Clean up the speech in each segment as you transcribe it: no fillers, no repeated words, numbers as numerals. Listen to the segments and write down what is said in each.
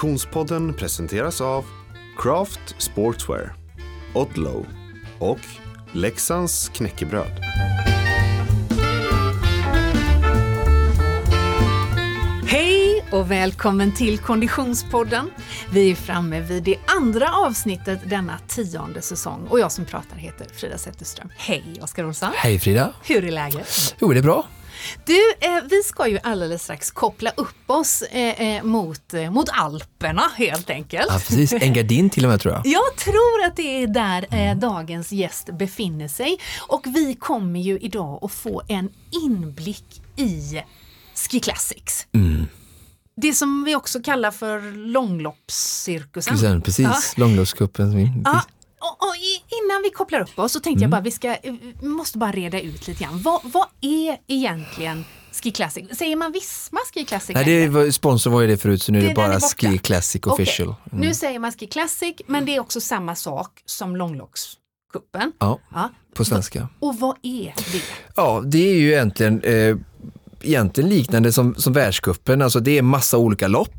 Konditionspodden presenteras av Craft Sportswear, Odlo och Leksands knäckebröd. Hej och välkommen till Konditionspodden. Vi är framme vid det andra avsnittet denna 10:e säsong. Och jag som pratar heter Frida Zetterström. Hej Oskar Olsson. Hej Frida. Hur är läget? Jo, det är bra. Du, vi ska ju alldeles strax koppla upp oss mot Alperna helt enkelt. Ja, precis. Engadin till och med tror jag. Jag tror att det är där dagens gäst befinner sig. Och vi kommer ju idag att få en inblick i Ski Classics. Mm. Det som vi också kallar för långloppscirkusen. Precis, precis. Ja. Långloppscupen. Ja. Och innan vi kopplar upp oss så tänkte jag bara vi måste reda ut lite grann. Vad är egentligen Ski Classic? Säger man Visma Ski Classic? Nej, det var, sponsor var ju det förut, så nu det är bara Ski Classic Official. Okay. Nu säger man Ski Classic, men det är också samma sak som långloppscupen. Ja, ja, på svenska. Och vad är det? Ja, det är ju egentligen liknande som världscupen. Alltså det är massa olika lopp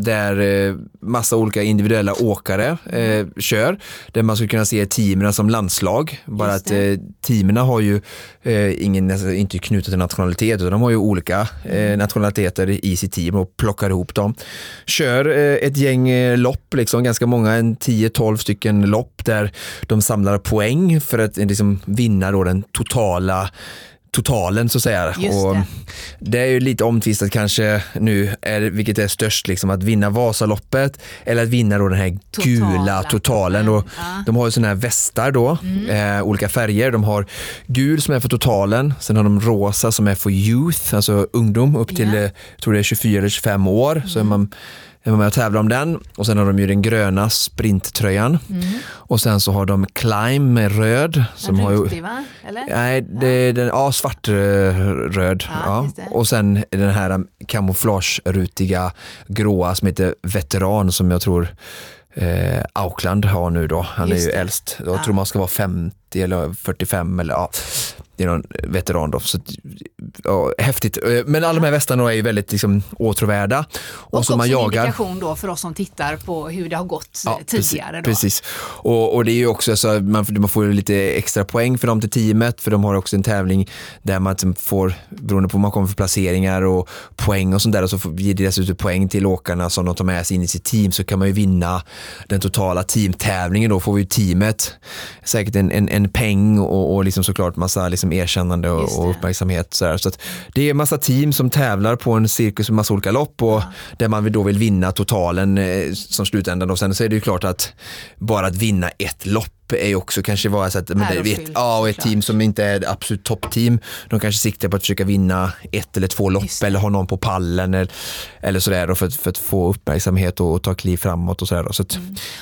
där massa olika individuella åkare kör, där man skulle kunna se teamerna som landslag, bara att teamerna har ju inte knutet till nationalitet, utan de har ju olika nationaliteter i sitt team och plockar ihop dem. Kör ett gäng lopp, liksom ganska många, en 10-12 stycken lopp där de samlar poäng för att liksom vinna då den totalen så att säga. Och det är ju lite omtvistat kanske nu, vilket är störst liksom, att vinna Vasaloppet eller att vinna då den här gula totalen. Och de har ju sådana här västar då, olika färger. De har gul som är för totalen, sen har de rosa som är för youth, alltså ungdom upp till jag tror det är 24 eller 25 år, så är man med och tävlar om den. Och sen har de ju den gröna sprinttröjan. Och sen så har de Climb med röd. Som den riktig, va? Eller? Nej, svart-röd. Ja, ja. Och sen den här kamouflagerutiga gråa som heter Veteran, som jag tror Auckland har nu då. Han är ju äldst. Jag tror man ska vara 50 eller 45 eller ja. Det är någon veteran då, så ja, häftigt. Men alla de här västarna är ju väldigt liksom åtråvärda. Och som man jagar. En indikation då för oss som tittar på hur det har gått tidigare. Precis. Och det är ju också så att man får lite extra poäng för dem till teamet, för de har också en tävling där man får, beroende på om man kommer för placeringar och poäng och sånt där, och så ger det dessutom poäng till åkarna som de tar med sig in i sitt team, så kan man ju vinna den totala teamtävlingen. Då får vi ju teamet säkert en peng och liksom såklart massa liksom erkännande och uppmärksamhet. Så att det är massa team som tävlar på en cirkus med massa olika lopp, och där man då vill vinna totalen som slutändan. Och sen så är det ju klart att bara att vinna ett lopp är ju också kanske vara så att ett team som inte är absolut toppteam, de kanske siktar på att försöka vinna ett eller två lopp eller ha någon på pallen eller sådär för att få uppmärksamhet och ta kliv framåt och sådär. Så att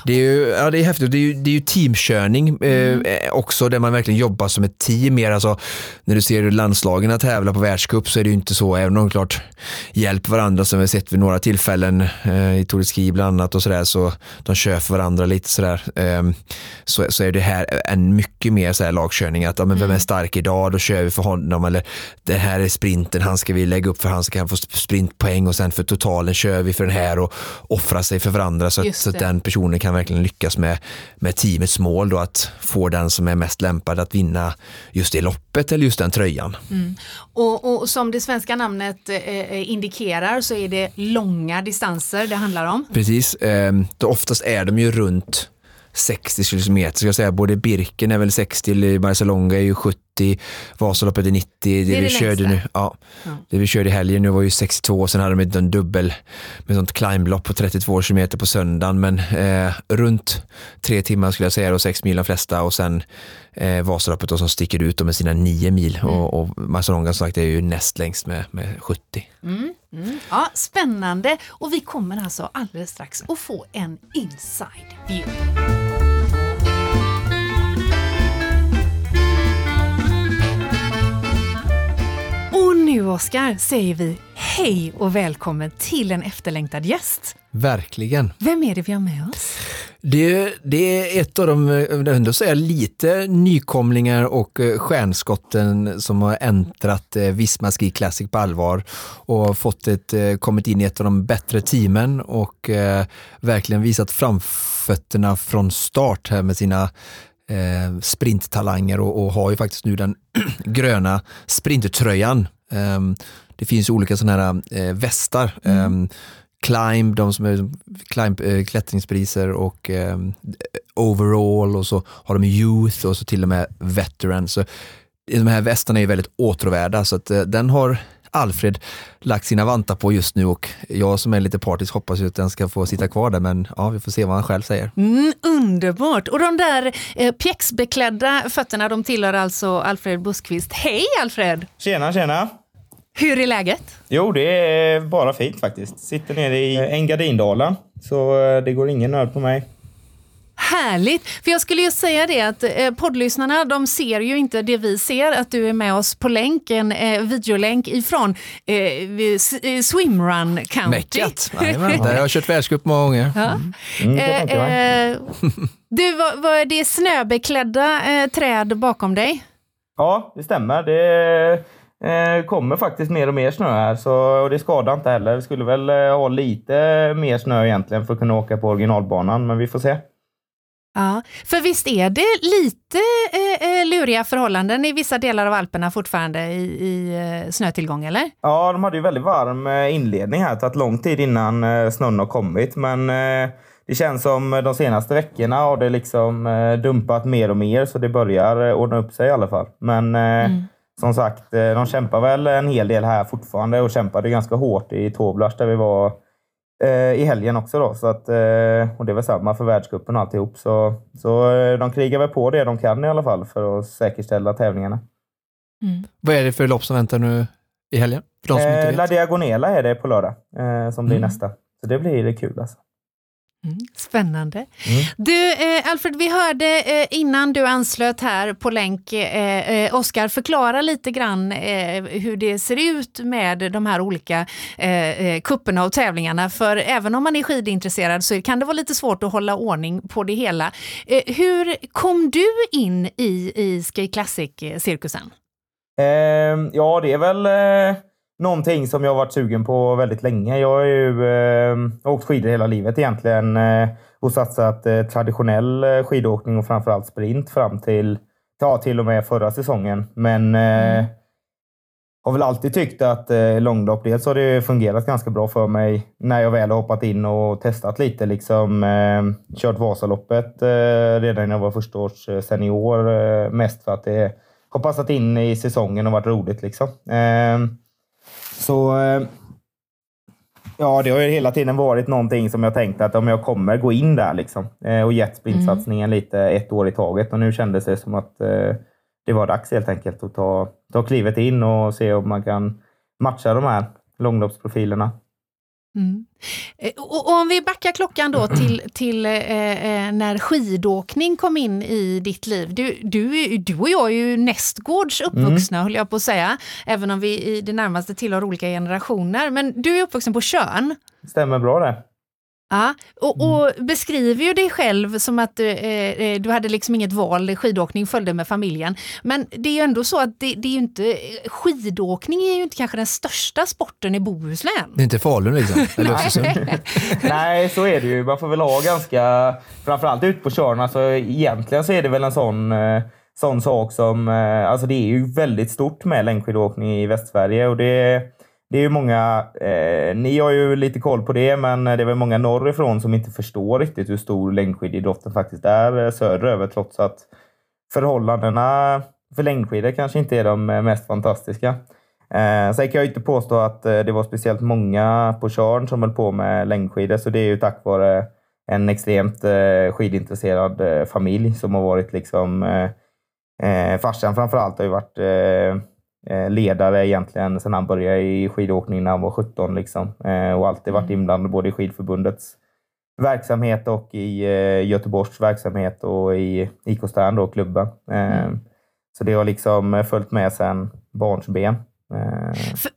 det är ju, ja, det är häftigt. Det är ju teamkörning också, där man verkligen jobbar som ett team mer. Alltså, när du ser landslagen att tävla på världscup så är det ju inte så, även om de klart hjälper varandra som vi har sett vid några tillfällen i Tour de Ski bland annat och sådär, så de kör för varandra lite sådär. Så är det här en mycket mer så här lagkörning, att vem är stark idag, då kör vi för honom, eller det här är sprinten, han ska vi lägga upp för, han ska få sprintpoäng, och sen för totalen kör vi för den här, och offra sig för varandra så att den personen kan verkligen lyckas med teamets mål då, att få den som är mest lämpad att vinna just det loppet eller just den tröjan. Och som det svenska namnet indikerar så är det långa distanser det handlar om. Precis, då oftast är de ju runt 60 kilometer, ska jag säga. Både Birken är väl 60, Marcialonga är ju 70, Vasaloppet är 90. Det vi körde nu. Ja. Det vi körde i helgen nu var ju 62, sen hade de en dubbel med sånt climblopp på 32 km på söndagen, men runt 3 timmar skulle jag säga, och 6 mil de flesta, och sen Vasaloppet då, som sticker ut med sina 9 mil, och Marcialonga som sagt är ju näst längst med 70. Ja, spännande. Och vi kommer alltså alldeles strax att få en inside view. Och nu, Oskar, säger vi Hej och välkommen till en efterlängtad gäst. Verkligen. Vem är det vi har med oss? Det är ett av lite nykomlingar och stjärnskotten som har äntrat Visma Ski Classics på allvar och fått kommit in i ett av de bättre teamen och verkligen visat framfötterna från start här med sina sprinttalanger och har ju faktiskt nu den gröna sprintertröjan. Det finns olika sådana här västar. Climb, de som är klättringspriser och overall, och så har de youth och så till och med veteran. Så de här västarna är väldigt åtråvärda, så att den har Alfred lagt sina vantar på just nu, och jag som är lite partisk hoppas ju att den ska få sitta kvar där, men ja, vi får se vad han själv säger. Underbart! Och de där pjäxbeklädda fötterna, de tillhör alltså Alfred Buskqvist. Hej Alfred! Tjena, tjena! Hur är läget? Jo, det är bara fint faktiskt. Sitter nere i Engadindalen, så det går ingen nöd på mig. Härligt, för jag skulle ju säga det att poddlyssnarna, de ser ju inte det vi ser, att du är med oss på länken, videolänk ifrån Swimrun County. Mäckat, där jag har kört världscup många gånger. Ja. Du, vad det är snöbeklädda träd bakom dig? Ja, det stämmer. Det kommer faktiskt mer och mer snö här, så, och det skadar inte heller. Vi skulle väl ha lite mer snö egentligen för att kunna åka på originalbanan, men vi får se. Ja, för visst är det lite luriga förhållanden i vissa delar av Alperna fortfarande i snötillgång, eller? Ja, de hade ju väldigt varm inledning här, tagit lång tid innan snön har kommit, men det känns som de senaste veckorna har det liksom dumpat mer och mer, så det börjar ordna upp sig i alla fall. Men som sagt, de kämpar väl en hel del här fortfarande och kämpade ganska hårt i Toblas där vi var i helgen också då, så att, och det var samma för världscupen och alltihop, så de krigar väl på det de kan i alla fall för att säkerställa tävlingarna. Vad är det för lopp som väntar nu i helgen? För de som inte vet. La Diagonela är det på lördag som blir nästa, så det blir kul alltså. Spännande. Du Alfred, vi hörde innan du anslöt här på länk, Oskar förklara lite grann hur det ser ut med de här olika kupperna och tävlingarna, för även om man är skidintresserad så kan det vara lite svårt att hålla ordning på det hela. Hur kom du in i Ski Classic-cirkusen? Ja, det är väl någonting som jag har varit sugen på väldigt länge. Jag har ju åkt skidor hela livet egentligen och satsat traditionell skidåkning och framförallt sprint fram till och med förra säsongen. Men har väl alltid tyckt att långlopp, dels har det fungerat ganska bra för mig när jag väl har hoppat in och testat lite. Liksom, kört Vasaloppet redan när jag var förstaårs senior, mest för att det har passat in i säsongen och varit roligt liksom. Så ja, det har ju hela tiden varit någonting som jag tänkte att om jag kommer gå in där liksom, och gett sprintsatsningen lite ett år i taget, och nu kändes det som att det var dags helt enkelt att ta klivet in och se om man kan matcha de här långloppsprofilerna. Och om vi backar klockan då till när skidåkning kom in i ditt liv. Du och jag är ju nästgårds uppvuxna, höll jag på att säga, även om vi i det närmaste tillhör olika generationer. Men du är uppvuxen på Körn. Stämmer bra det. Ja, och beskriver ju dig själv som att du hade liksom inget val, skidåkning följde med familjen. Men det är ju ändå så att det är ju inte, skidåkning är ju inte kanske den största sporten i Bohuslän. Det är inte Falun liksom. Nej, så är det ju. Man får väl ha ganska, framförallt ut på Körna, så egentligen så är det väl en sån sak som, alltså det är ju väldigt stort med längdskidåkning i Västsverige, och det är ju många, ni har ju lite koll på det, men det är väl många norrifrån som inte förstår riktigt hur stor längdskididrotten faktiskt är söderöver, trots att förhållandena för längdskidor kanske inte är de mest fantastiska. Sen kan jag inte påstå att det var speciellt många på Körn som höll på med längdskidor, så det är ju tack vare en extremt skidintresserad familj som har varit liksom, farsan framförallt har ju varit ledare egentligen sen han började i skidåkning när han var 17 liksom, och alltid varit inblandad både i skidförbundets verksamhet och i Göteborgs verksamhet och i IK Stern och klubben, så det har liksom följt med sedan barnsben.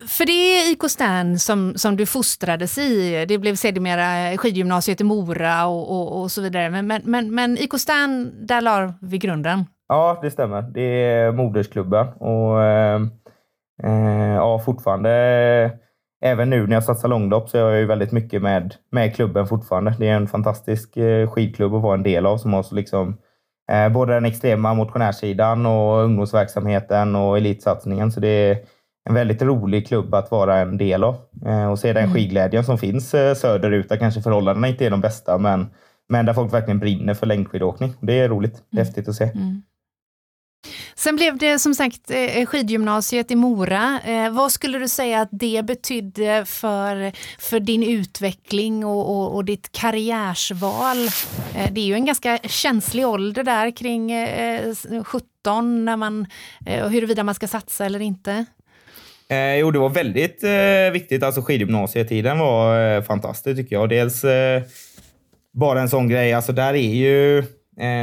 För det är IK Stern som du fostrades i. Det blev sedermera skidgymnasiet i Mora och så vidare. Men IK Stern, där la vi grunden. Ja, det stämmer. Det är modersklubben. Och ja, fortfarande, även nu när jag satsar långlopp så är jag ju väldigt mycket med klubben fortfarande. Det är en fantastisk skidklubb att vara en del av, som har så liksom både den extrema motionärssidan och ungdomsverksamheten och elitsatsningen. Så det är en väldigt rolig klubb att vara en del av. Och se den skidglädjen som finns söderut, där kanske förhållandena inte är de bästa, men där folk verkligen brinner för längdskidåkning. Det är roligt, häftigt att se. Mm. Sen blev det som sagt skidgymnasiet i Mora. Vad skulle du säga att det betydde för din utveckling och ditt karriärsval? Det är ju en ganska känslig ålder där kring 17 när man, huruvida man ska satsa eller inte. Jo, det var väldigt viktigt. Alltså skidgymnasietiden var fantastisk tycker jag. Dels bara en sån grej. Alltså där är ju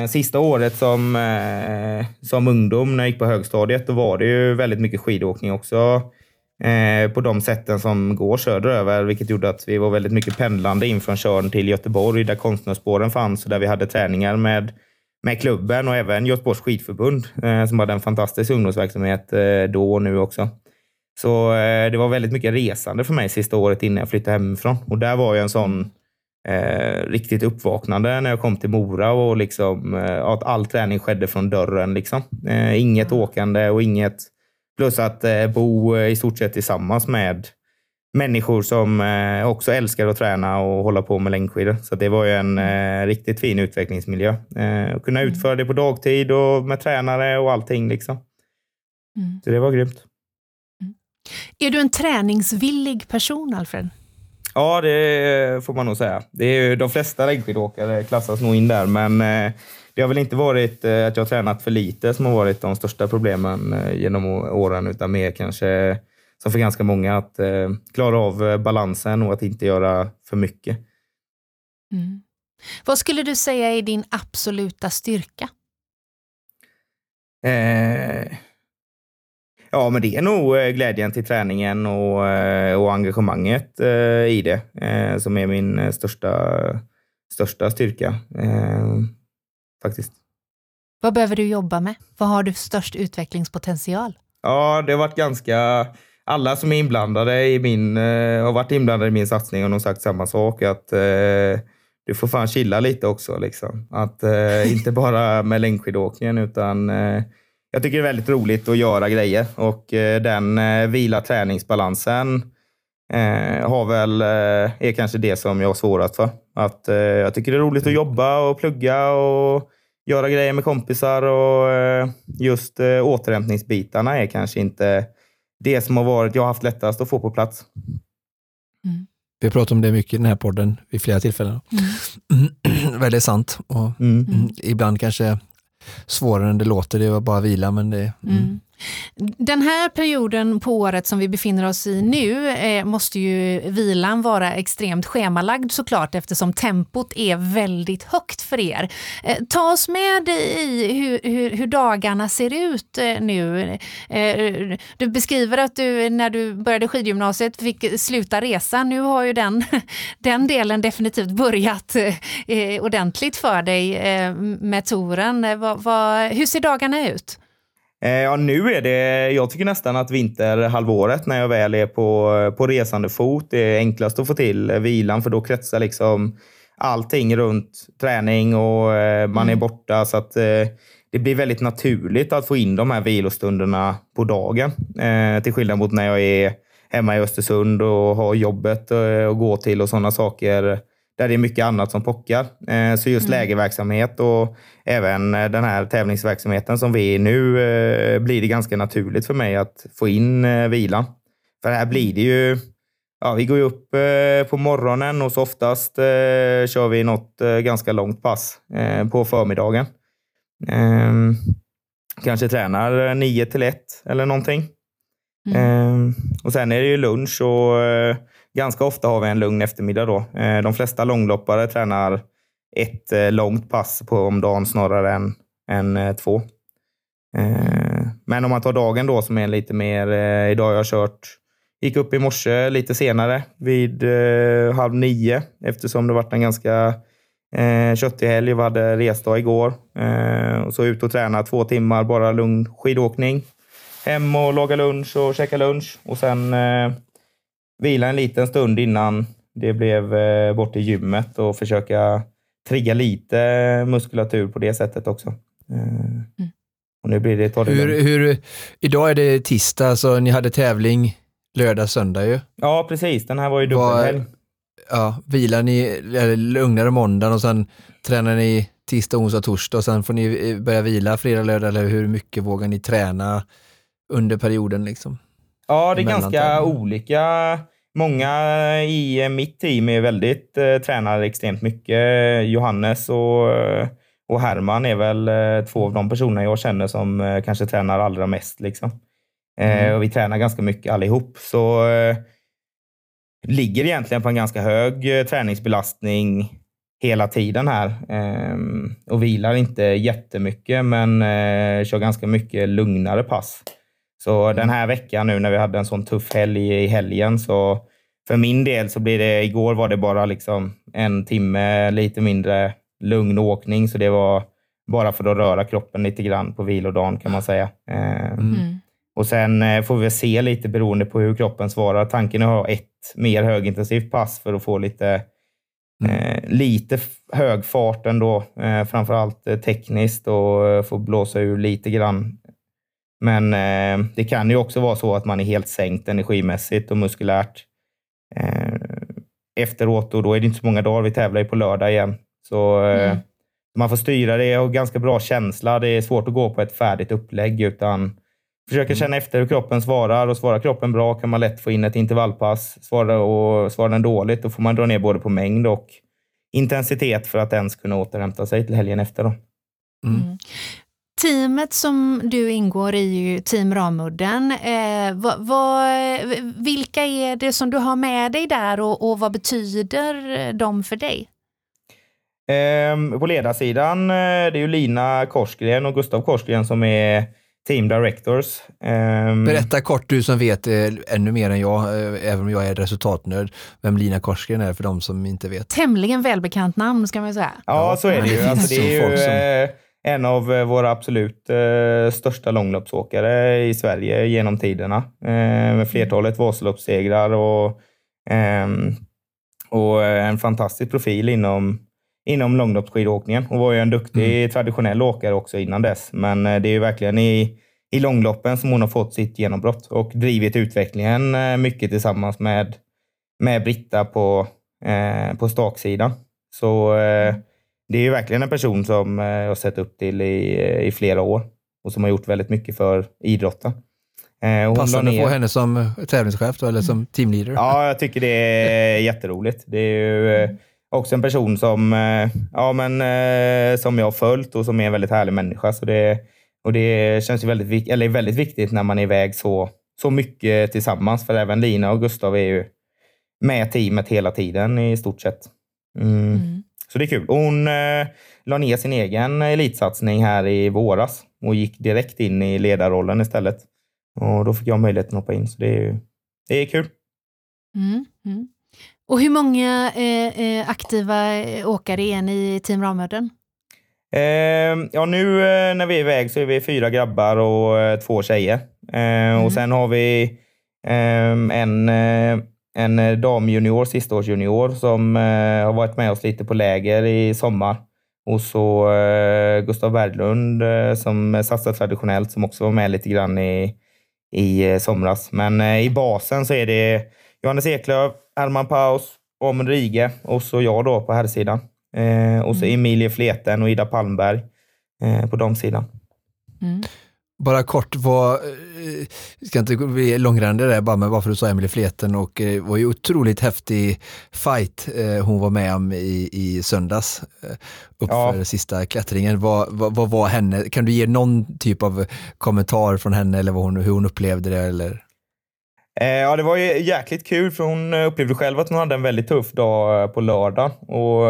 sista året som ungdom när jag gick på högstadiet, då var det ju väldigt mycket skidåkning också på de sätten som går söderöver, vilket gjorde att vi var väldigt mycket pendlande in från Körn till Göteborg där konstnärsspåren fanns och där vi hade träningar med klubben och även Göteborgs skidförbund som hade en fantastisk ungdomsverksamhet då och nu också. Så det var väldigt mycket resande för mig sista året innan jag flyttade hemifrån, och där var jag en sån riktigt uppvaknande när jag kom till Mora och liksom, att all träning skedde från dörren liksom. Inget åkande och inget, plus att bo i stort sett tillsammans med människor som också älskar att träna och hålla på med längdskidor. Så det var ju en riktigt fin utvecklingsmiljö. Att kunna utföra det på dagtid och med tränare och allting liksom. Så det var grymt. Är du en träningsvillig person, Alfred? Ja, det får man nog säga. Det är ju, de flesta längdskidåkare klassas nog in där, men det har väl inte varit att jag har tränat för lite som har varit de största problemen genom åren, utan mer kanske, som för ganska många, att klara av balansen och att inte göra för mycket. Mm. Vad skulle du säga är din absoluta styrka? Ja, men det är nog glädjen till träningen och engagemanget i det som är min största styrka faktiskt. Vad behöver du jobba med? Vad har du störst utvecklingspotential? Ja, det har varit ganska... Alla som är inblandade i min, har varit inblandade i min satsning och de har sagt samma sak, att du får fan chilla lite också. Liksom. Att inte bara med längdskidåkningen, utan... jag tycker det är väldigt roligt att göra grejer, och den vila-träningsbalansen är kanske det som jag har svårast för. Att jag tycker det är roligt att jobba och plugga och göra grejer med kompisar, och just återhämtningsbitarna är kanske inte det som har varit jag har haft lättast att få på plats. Mm. Vi pratar om det mycket i den här podden vid flera tillfällen. Mm. Väldigt sant. Och ibland kanske... svårare än det låter, det var bara vila, men det... Den här perioden på året som vi befinner oss i nu måste ju vilan vara extremt schemalagd såklart, eftersom tempot är väldigt högt för er. Ta oss med i hur dagarna ser ut nu. Du beskriver att du när du började skidgymnasiet fick sluta resa. Nu har ju den delen definitivt börjat ordentligt för dig med touren. Hur ser dagarna ut? Ja, nu är det, jag tycker nästan att vinterhalvåret när jag väl är på resande fot, det är enklast att få till vilan, för då kretsar liksom allting runt träning och man är borta, så att det blir väldigt naturligt att få in de här vilostunderna på dagen, till skillnad mot när jag är hemma i Östersund och har jobbet att gå till och sådana saker där det är mycket annat som pockar. Så just lägerverksamhet och även den här tävlingsverksamheten som vi är nu, blir det ganska naturligt för mig att få in vilan. För här blir det ju, ja, vi går ju upp på morgonen och så oftast kör vi något ganska långt pass på förmiddagen. Kanske tränar 9-1 eller någonting. Och sen är det ju lunch och... ganska ofta har vi en lugn eftermiddag då. De flesta långloppare tränar ett långt pass om dagen snarare än två. Men om man tar dagen då som är lite mer, idag har jag kört, gick upp i morse lite senare vid 8:30 eftersom det varit en ganska köttig helg. Vi hade resdag igår och så ut och träna 2 timmar, bara lugn skidåkning. Hem och laga lunch och käka lunch och sen vila en liten stund innan det blev bort i gymmet och försöka trigga lite muskulatur på det sättet också. Och nu blir det idag är det tisdag, så ni hade tävling lördag, söndag ju. Ja, precis. Den här var ju dubbelhelg. Ja, vilar ni lugnare måndagen och sen tränar ni tisdag, onsdag, torsdag och sen får ni börja vila fredag, lördag, eller hur mycket vågar ni träna under perioden liksom? Ja, det är ganska olika. Många i mitt team är väldigt tränar extremt mycket. Johannes och Herman är väl 2 av de personer jag känner som kanske tränar allra mest liksom. Och vi tränar ganska mycket allihop, så ligger egentligen på en ganska hög träningsbelastning hela tiden här och vilar inte jättemycket, men kör ganska mycket lugnare pass. Så den här veckan nu när vi hade en sån tuff helg i helgen, så för min del så blir det, igår var det bara liksom 1 timme lite mindre lugn åkning, så det var bara för att röra kroppen lite grann på vilodagen kan man säga. Och sen får vi se lite beroende på hur kroppen svarar. Tanken är att ha ett mer högintensivt pass för att få lite hög fart ändå. Framförallt tekniskt och få blåsa ur lite grann. Men det kan ju också vara så att man är helt sänkt energimässigt och muskulärt efteråt. Och då är det inte så många dagar, vi tävlar ju på lördag igen. Så man får styra det och ganska bra känsla. Det är svårt att gå på ett färdigt upplägg, utan försöka känna efter hur kroppen svarar, och svarar kroppen bra kan man lätt få in ett intervallpass. Svarar den dåligt, då får man dra ner både på mängd och intensitet för att ens kunna återhämta sig till helgen efter. Teamet som du ingår i är ju Team Ramudden. Vilka är det som du har med dig där, och vad betyder de för dig? På ledarsidan det är ju Lina Korsgren och Gustav Korsgren som är team directors. Berätta kort, du som vet ännu mer än jag, även om jag är resultatnörd, vem Lina Korsgren är för de som inte vet. Tämligen välbekant namn ska man säga. Ja, så är det ju. Alltså, det är ju en av våra absolut största långloppsåkare i Sverige genom tiderna. Med flertalet Vasaloppssegrar och en fantastisk profil inom långloppsskidåkningen, och var ju en duktig traditionell åkare också innan dess, men det är ju verkligen i långloppen som hon har fått sitt genombrott och drivit utvecklingen mycket tillsammans med Britta på staksidan. Så det är ju verkligen en person som jag har sett upp till i flera år och som har gjort väldigt mycket för idrotten. Passar du på henne som tävlingschef då, eller som teamleader? Ja, jag tycker det är jätteroligt. Det är ju också en person som jag har följt och som är en väldigt härlig människa. Så det känns ju väldigt viktigt när man är iväg så mycket tillsammans. För även Lina och Gustav är ju med teamet hela tiden i stort sett. Så det är kul. Hon la ner sin egen elitsatsning här i våras och gick direkt in i ledarrollen istället. Och då fick jag möjligheten att hoppa in. Så det är kul. Och hur många aktiva åkare är ni i Team Ramudden? Nu när vi är iväg så är vi 4 grabbar och 2 tjejer. Och sen har vi en damjunior, sistaårsjunior, som har varit med oss lite på läger i sommar. Och så Gustav Berglund som satsar traditionellt, som också var med lite grann i somras. Men i basen så är det Johannes Eklöf, Arman Paus, Åmen Rige och så jag då på här sidan. Och så Emilie Fleten och Ida Palmberg på de sidan. Bara kort, ska inte bli långrandig där, bara, men varför du sa Emilie Fleten, och det var ju otroligt häftig fight hon var med om i söndags uppför sista klättringen. Vad var henne? Kan du ge någon typ av kommentar från henne, eller hur hon upplevde det, eller? Ja, det var ju jäkligt kul, för hon upplevde själv att hon hade en väldigt tuff dag på lördag. Och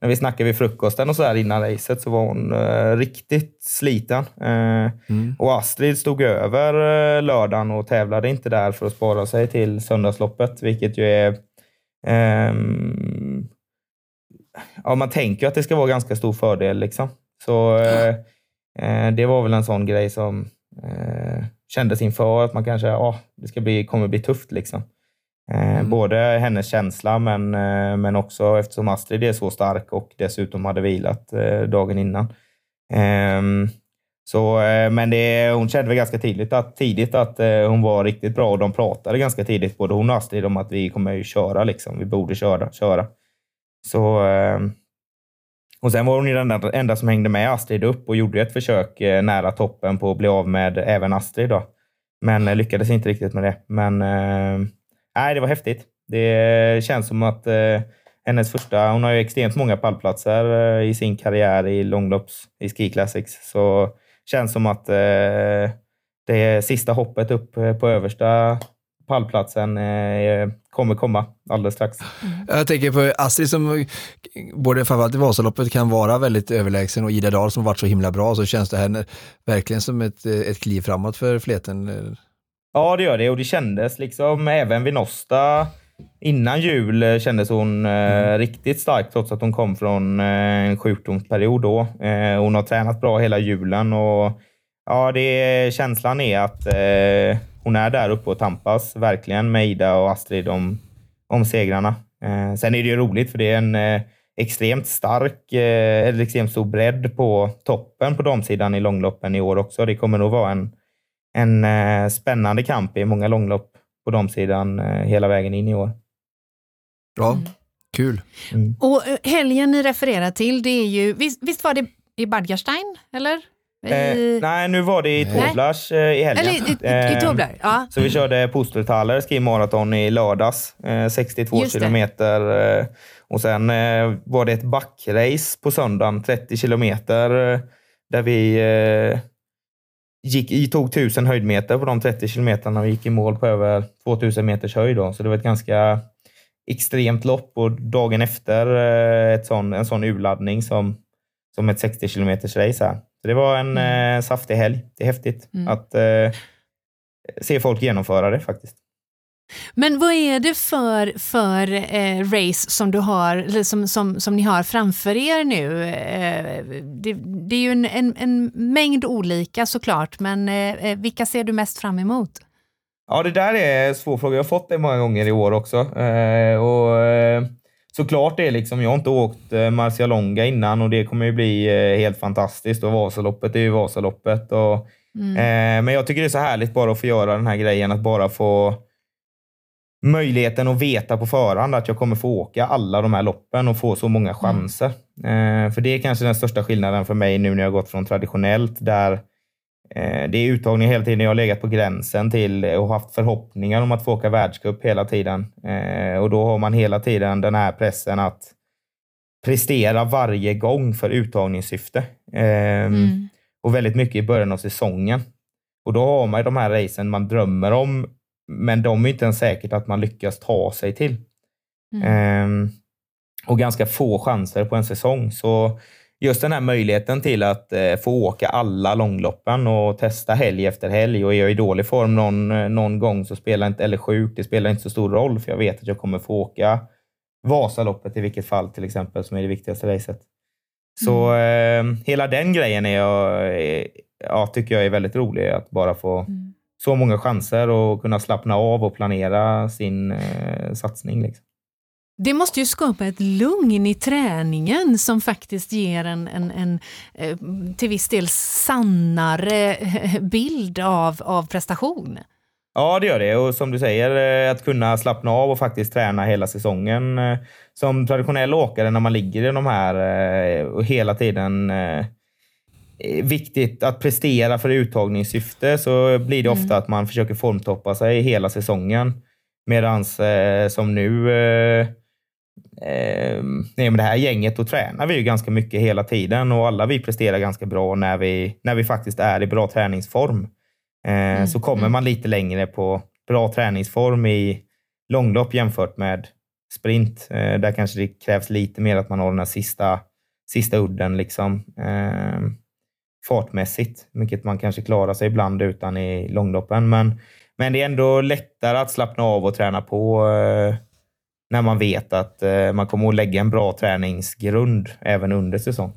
när vi snackade vid frukosten och så här innan racet så var hon riktigt sliten. Och Astrid stod över lördagen och tävlade inte där för att spara sig till söndagsloppet, vilket ju är... ja, man tänker att det ska vara ganska stor fördel liksom. Så det var väl en sån grej som... kändes inför att man kanske, det kommer bli tufft liksom. Både hennes känsla men också eftersom Astrid är så stark och dessutom hade vilat dagen innan. Men hon kände väl ganska tidigt att hon var riktigt bra, och de pratade ganska tidigt, både hon och Astrid, om att vi kommer ju köra liksom. Vi borde köra. Så... Och sen var hon ju den enda som hängde med Astrid upp och gjorde ett försök nära toppen på att bli av med även Astrid då. Men lyckades inte riktigt med det. Men nej, det var häftigt. Det känns som att hennes första... Hon har ju extremt många pallplatser i sin karriär i långlopps, i Ski Classics. Så känns som att det sista hoppet upp på översta... pallplatsen kommer komma alldeles strax. Jag tänker på Astrid som både framförallt i Vasaloppet kan vara väldigt överlägsen, och Ida Dahl som varit så himla bra, så känns det här verkligen som ett kliv framåt för Fleten. Ja, det gör det, och det kändes liksom även vid Nosta innan jul kändes hon riktigt stark, trots att hon kom från en sjukdomsperiod då. Hon har tränat bra hela julen, och ja, det känslan är att hon är där uppe och tampas verkligen med Ida och Astrid om segrarna. Sen är det ju roligt, för det är en extremt stark, eller extremt stor bredd på toppen på damsidan i långloppen i år också. Det kommer nog vara en spännande kamp i många långlopp på damsidan hela vägen in i år. Bra, kul. Och helgen ni refererar till, det är ju, visst var det i Badgerstein, eller? Nej, nu var det i Toblas i helgen. Eller i Toblas, ja. Så vi körde Posteltaler, skimaraton i lördags, 62 kilometer. Och sen var det ett backrace på söndagen, 30 kilometer, där vi tog 1000 höjdmeter på de 30 kilometerna och gick i mål på över 2000 meters höjd då. Så det var ett ganska extremt lopp, och dagen efter en sån urladdning som ett 60 kilometers race här. Så det var en saftig helg. Det är häftigt att se folk genomföra det faktiskt. Men vad är det för race som du har, eller som ni har framför er nu? Det är ju en mängd olika såklart, men vilka ser du mest fram emot? Ja, det där är en svår fråga. Jag har fått det många gånger i år också. Såklart det är liksom, jag har inte åkt Marcialonga innan, och det kommer ju bli helt fantastiskt, och Vasaloppet är ju Vasaloppet. Och, men jag tycker det är så härligt bara att få göra den här grejen, att bara få möjligheten att veta på förhand att jag kommer få åka alla de här loppen och få så många chanser. För det är kanske den största skillnaden för mig nu när jag har gått från traditionellt, där det är uttagning hela tiden. Jag har legat på gränsen till och haft förhoppningar om att få åka världscup hela tiden. Och då har man hela tiden den här pressen att prestera varje gång för uttagningssyfte. Och väldigt mycket i början av säsongen. Och då har man ju de här racen man drömmer om, men de är inte ens säkert att man lyckas ta sig till. Och ganska få chanser på en säsong. Så just den här möjligheten till att få åka alla långloppen och testa helg efter helg. Och är jag i dålig form någon gång så spelar inte, eller sjuk, det spelar inte så stor roll. För jag vet att jag kommer få åka Vasaloppet i vilket fall till exempel, som är det viktigaste racet. Så hela den grejen tycker jag är väldigt rolig. Att bara få så många chanser och kunna slappna av och planera sin satsning liksom. Det måste ju skapa ett lugn i träningen som faktiskt ger en till viss del sannare bild av prestation. Ja, det gör det. Och som du säger, att kunna slappna av och faktiskt träna hela säsongen. Som traditionell åkare, när man ligger i de här och hela tiden viktigt att prestera för uttagningssyfte, så blir det ofta att man försöker formtoppa sig hela säsongen. Medans som nu med det här gänget, och tränar vi ju ganska mycket hela tiden, och alla vi presterar ganska bra när vi faktiskt är i bra träningsform. Så kommer man lite längre på bra träningsform i långlopp jämfört med sprint. Där kanske det krävs lite mer att man har den här sista udden liksom, fartmässigt, vilket man kanske klarar sig ibland utan i långloppen, men det är ändå lättare att slappna av och träna på när man vet att man kommer att lägga en bra träningsgrund även under säsong.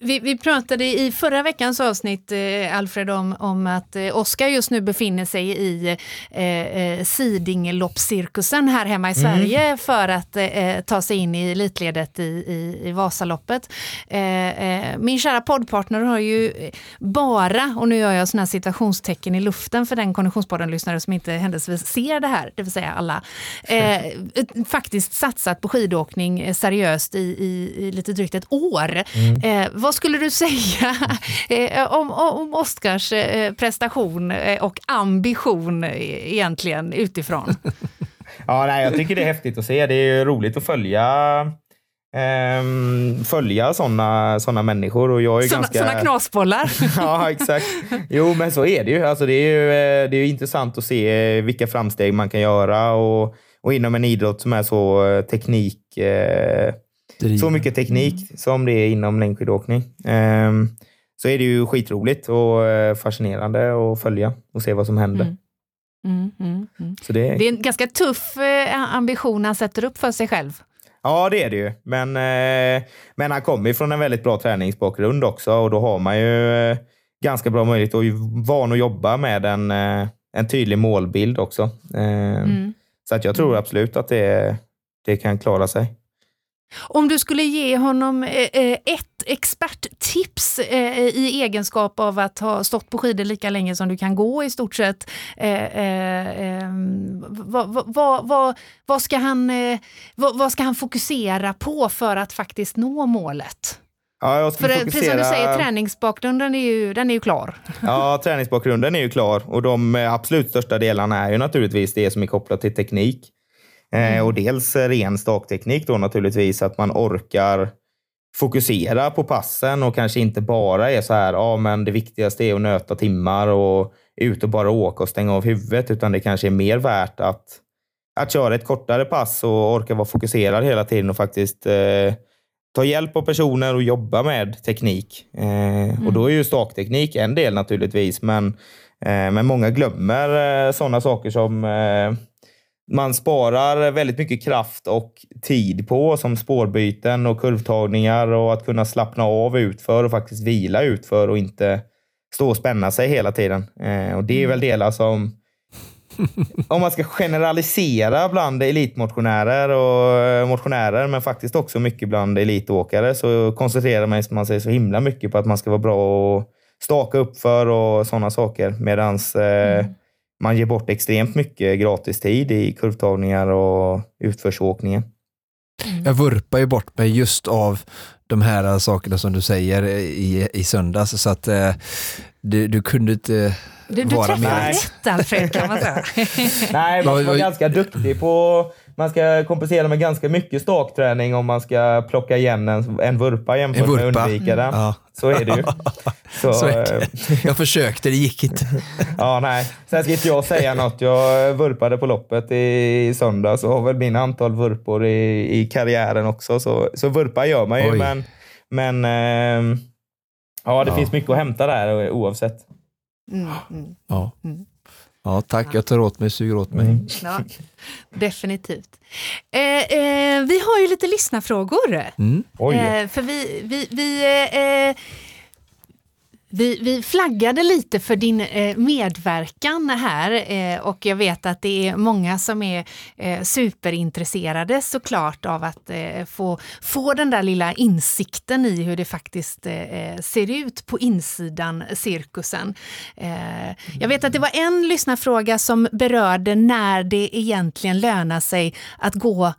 Vi pratade i förra veckans avsnitt, Alfred, om att Oskar just nu befinner sig i Sidingeloppscirkusen här hemma i Sverige för att ta sig in i elitledet i Vasaloppet. Min kära poddpartner har ju bara, och nu gör jag sådana här citationstecken i luften för den konditionspodden-lyssnare som inte händelsevis ser det här, det vill säga alla, faktiskt satsat på skidåkning seriöst i lite drygt ett år. Vad skulle du säga om Oskars prestation och ambition egentligen utifrån? Jag tycker det är häftigt att se. Det är roligt att följa såna människor, och jag är såna knasbollar. Ja, exakt. Jo, men så är det ju. Alltså det är ju intressant att se vilka framsteg man kan göra, och inom en idrott som är så teknik så mycket teknik som det är inom längdskidåkning, så är det ju skitroligt och fascinerande att följa och se vad som händer. Så det är en ganska tuff ambition han sätter upp för sig själv. Ja, det är det ju. Men han kommer ju från en väldigt bra träningsbakgrund också, och då har man ju ganska bra möjlighet och är van att jobba med en tydlig målbild också. Så att jag tror absolut att det kan klara sig. Om du skulle ge honom ett experttips i egenskap av att ha stått på skidor lika länge som du kan gå i stort sett, vad ska han fokusera på för att faktiskt nå målet? Ja, jag skulle fokusera... Precis som du säger, träningsbakgrunden är ju klar. Ja, träningsbakgrunden är ju klar, och de absolut största delarna är ju naturligtvis det som är kopplat till teknik. Och dels ren stakteknik då naturligtvis, att man orkar fokusera på passen och kanske inte bara är så här, men det viktigaste är att nöta timmar och ut och bara åka och stänga av huvudet, utan det kanske är mer värt att köra ett kortare pass och orka vara fokuserad hela tiden och faktiskt ta hjälp av personer och jobba med teknik. Och då är ju stakteknik en del naturligtvis, men många glömmer sådana saker som... Man sparar väldigt mycket kraft och tid på, som spårbyten och kurvtagningar, och att kunna slappna av utför och faktiskt vila utför och inte stå och spänna sig hela tiden. Och det är väl delar som, om man ska generalisera bland elitmotionärer och motionärer, men faktiskt också mycket bland elitåkare, så koncentrerar man sig så himla mycket på att man ska vara bra och staka uppför och sådana saker, medans... Man ger bort extremt mycket gratis tid i kurvtagningar och utförsåkningen. Jag vurpar ju bort mig just av de här sakerna som du säger i söndags, så att du kunde inte vara med. Du träffade rätt, Alfred, kan man säga. Nej, man var ganska duktig på... Man ska kompensera med ganska mycket stakträning om man ska plocka igen en vurpa jämfört med att undvika den. Ja. Så är det ju. Så är det. Jag försökte, det gick inte. Ja, nej. Sen ska inte jag säga något. Jag vurpade på loppet i söndags och har väl min antal vurpor i karriären också. Så vurpa gör man ju. Oj. Men det finns mycket att hämta där oavsett. Ja, tack. Jag tar åt mig, suger åt mig. Ja, definitivt. Vi har ju lite lyssnarfrågor. För vi flaggade lite för din medverkan här, och jag vet att det är många som är superintresserade såklart av att få den där lilla insikten i hur det faktiskt ser ut på insidan cirkusen. Jag vet att det var en lyssnarfråga som berörde när det egentligen lönar sig att gå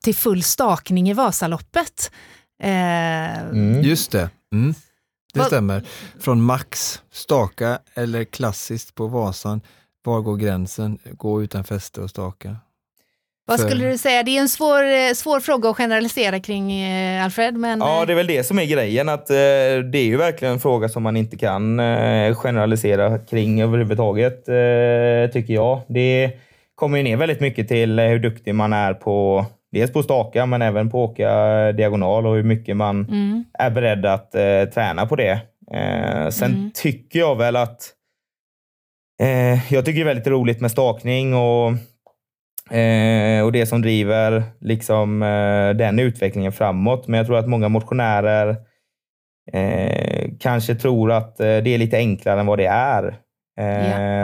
till full stakning i Vasaloppet. Just det. Det stämmer. Från Max, staka eller klassiskt på Vasan. Var går gränsen? Gå utan fäste och staka. Vad skulle du säga? Det är en svår fråga att generalisera kring, Alfred. Men... Ja, det är väl det som är grejen. Att, det är ju verkligen en fråga som man inte kan generalisera kring överhuvudtaget, tycker jag. Det kommer ju ner väldigt mycket till hur duktig man är på, dels på staka men även på åka diagonal, och hur mycket man är beredd att träna på det. Sen tycker jag väl att jag tycker det är väldigt roligt med stakning och det som driver liksom den utvecklingen framåt. Men jag tror att många motionärer kanske tror att det är lite enklare än vad det är.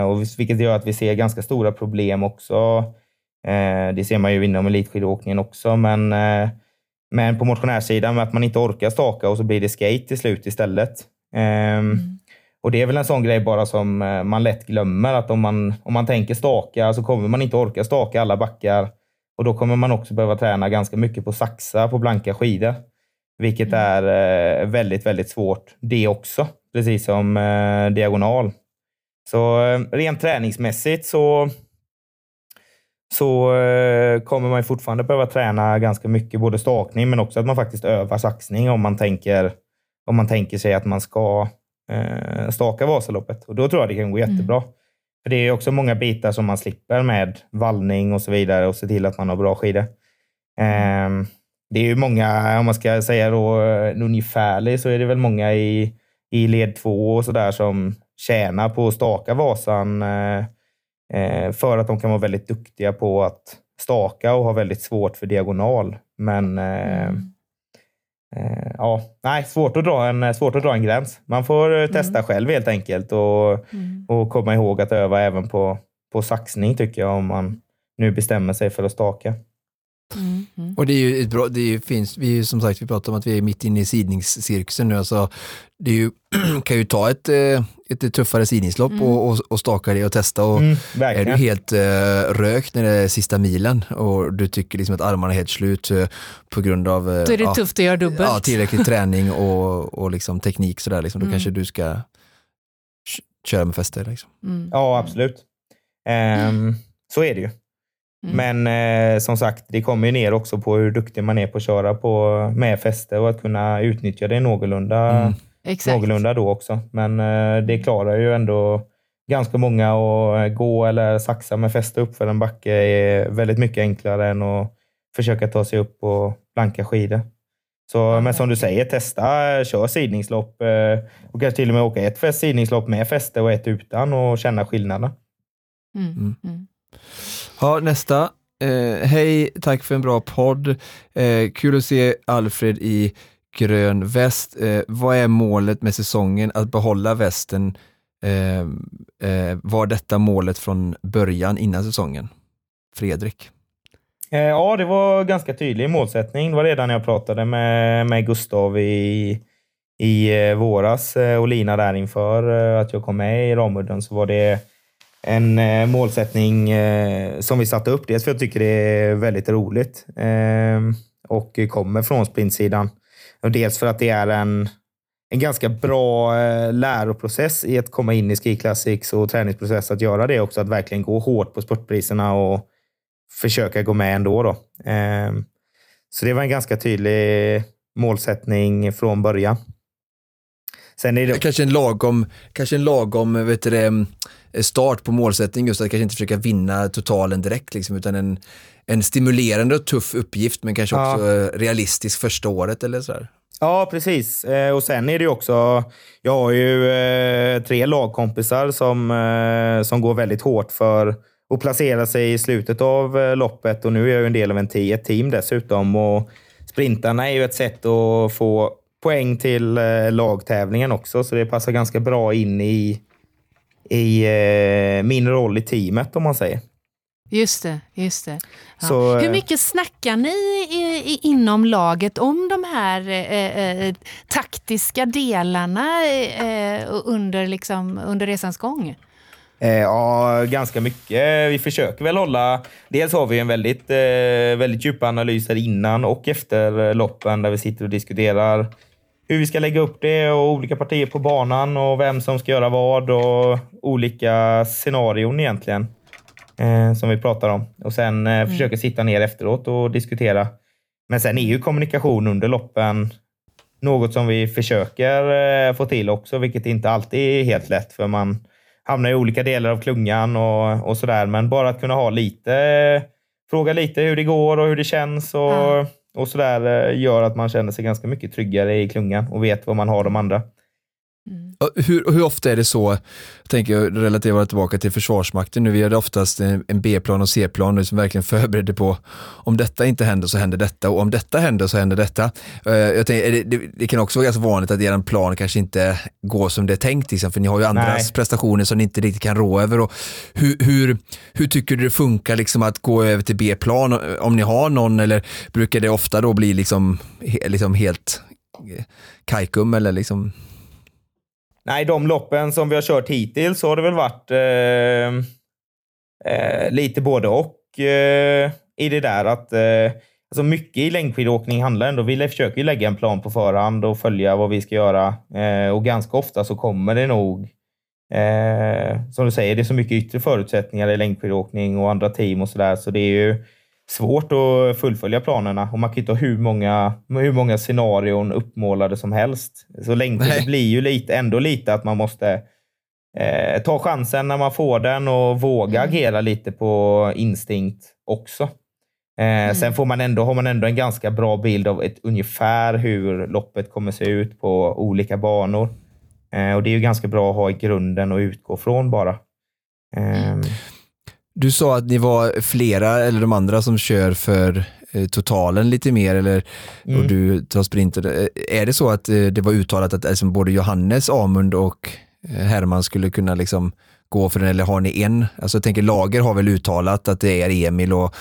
Och vilket gör att vi ser ganska stora problem också. Det ser man ju inom elitskidåkningen också. Men på motionärsidan, att man inte orkar staka och så blir det skate till slut istället. Och det är väl en sån grej bara som man lätt glömmer, att om man tänker staka så kommer man inte orka staka alla backar, och då kommer man också behöva träna ganska mycket på saxa, på blanka skidor, vilket är väldigt, väldigt svårt det också, precis som diagonal. Så rent träningsmässigt så kommer man fortfarande behöva träna ganska mycket både stakning men också att man faktiskt övar saxning om man tänker sig att man ska staka Vasaloppet, och då tror jag det kan gå jättebra. För det är också många bitar som man slipper med vallning och så vidare, och se till att man har bra skidor. Det är ju många, om man ska säga då ungefärlig, så är det väl många i led 2 och sådär som tjänar på att staka Vasan för att de kan vara väldigt duktiga på att staka och ha väldigt svårt för diagonal. Men ja, nej, svårt att dra en gräns. Man får testa själv helt enkelt, och komma ihåg att öva även på saxning, tycker jag, om man nu bestämmer sig för att staka. Och det är ju ett bra, vi som sagt, vi pratar om att vi är mitt inne i sidningscirkusen nu, alltså det är ju, kan ju ta ett tuffare sidningslopp och staka det och testa, och är du helt rökt när det är sista milen och du tycker liksom att armarna är helt slut på grund av då är det tufft att göra dubbelt. Ja, tillräcklig träning och liksom teknik sådär liksom, då kanske du ska köra med fäste liksom. Ja, absolut. Så är det ju. Men som sagt, det kommer ju ner också på hur duktig man är på att köra med fäste och att kunna utnyttja det någorlunda då också. Men det klarar ju ändå ganska många, att gå eller saxa med fäste upp för en backe är väldigt mycket enklare än att försöka ta sig upp och blanka skidor. Så, men som du säger, testa, kör sidningslopp och kanske till och med åka ett sidningslopp med fäste och ett utan, och känna skillnaden. Ja, nästa. Hej, tack för en bra podd. Kul att se Alfred i grön väst. Vad är målet med säsongen? Att behålla västen. Var detta målet från början innan säsongen? Fredrik? Ja, det var ganska tydlig målsättning. Det var redan när jag pratade med Gustav i våras och Lina där inför att jag kom med i Ramudden, så var det en målsättning som vi satte upp. Dels för jag tycker det är väldigt roligt och kommer från sprintsidan. Och dels för att det är en ganska bra läroprocess i att komma in i Ski Classics och träningsprocess, att göra det också. Att verkligen gå hårt på spurtpriserna och försöka gå med ändå då. Så det var en ganska tydlig målsättning från början. Sen är det... Kanske en lagom start på målsättning, just att kanske inte försöka vinna totalen direkt liksom, utan en stimulerande och tuff uppgift, men kanske också realistisk första året eller sådär. Ja, precis. Och sen är det ju också, jag har ju 3 lagkompisar som går väldigt hårt för att placera sig i slutet av loppet, och nu är jag ju en del av ett team dessutom, och sprintarna är ju ett sätt att få poäng till lagtävlingen också, så det passar ganska bra in i min roll i teamet, om man säger. Just det. Ja. Så, hur mycket snackar ni inom laget om de här taktiska delarna under resans gång? Ja, ganska mycket. Vi försöker väl hålla... Dels har vi en väldigt, väldigt djupa analyser innan och efter loppen, där vi sitter och diskuterar hur vi ska lägga upp det, och olika partier på banan och vem som ska göra vad och olika scenarion egentligen. som vi pratar om. Och sen försöker sitta ner efteråt och diskutera. Men sen är ju kommunikation under loppen något som vi försöker få till också, vilket inte alltid är helt lätt, för man hamnar i olika delar av klungan och sådär. Men bara att kunna ha lite, fråga lite hur det går och hur det känns och sådär, gör att man känner sig ganska mycket tryggare i klungan och vet vad man har de andra. Mm. Hur ofta är det så, jag tänker relativt tillbaka till Försvarsmakten nu, vi hade oftast en B-plan och C-plan som verkligen förberedde på om detta inte händer så händer detta och om detta händer så händer detta. Jag tänker, det kan också vara ganska vanligt att er plan kanske inte går som det är tänkt, liksom, för ni har ju andras prestationer som ni inte riktigt kan rå över. Och hur tycker du det funkar liksom, att gå över till B-plan om ni har någon, eller brukar det ofta då bli liksom helt kajkum eller liksom... Nej, de loppen som vi har kört hittills så har det väl varit lite både och i det där att alltså mycket i längdskidåkning handlar ändå. Vi försöker ju lägga en plan på förhand och följa vad vi ska göra och ganska ofta så kommer det nog som du säger, det är så mycket yttre förutsättningar i längdskidåkning och andra team och sådär, så det är ju svårt att fullfölja planerna och man kan ju inte ha hur många scenarion uppmålade som helst. Så längdskidor blir ju ändå lite att man måste ta chansen när man får den och våga agera lite på instinkt också. Sen har man ändå en ganska bra bild av ungefär hur loppet kommer se ut på olika banor. Och det är ju ganska bra att ha i grunden och utgå från bara. Du sa att ni var flera eller de andra som kör för totalen lite mer eller och du tar sprinter. Är det så att det var uttalat att liksom, både Johannes, Amund och Herman skulle kunna liksom, gå för den, eller har ni en? Alltså, jag tänker Lager har väl uttalat att det är Emil och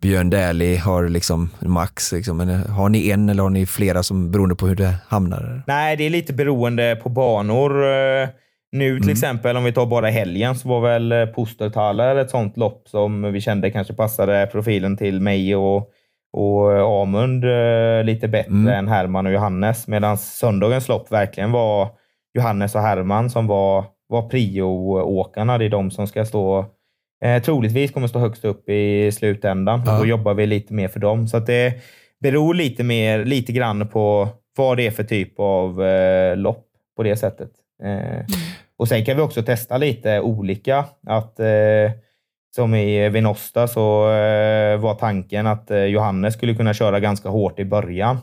Björn Dählie har liksom Max. Liksom. Men har ni en eller har ni flera som beroende på hur det hamnar? Nej, det är lite beroende på banor. Nu till exempel, om vi tar bara helgen, så var väl Pustertaler ett sånt lopp som vi kände kanske passade profilen till mig och Amund lite bättre än Herman och Johannes. Medan söndagens lopp verkligen var Johannes och Herman som var prio-åkarna. Det är de som ska stå, troligtvis kommer stå högst upp i slutändan. Ja. Då jobbar vi lite mer för dem. Så att det beror lite grann på vad det är för typ av lopp på det sättet. Och sen kan vi också testa lite olika att som i Vinosta så var tanken att Johannes skulle kunna köra ganska hårt i början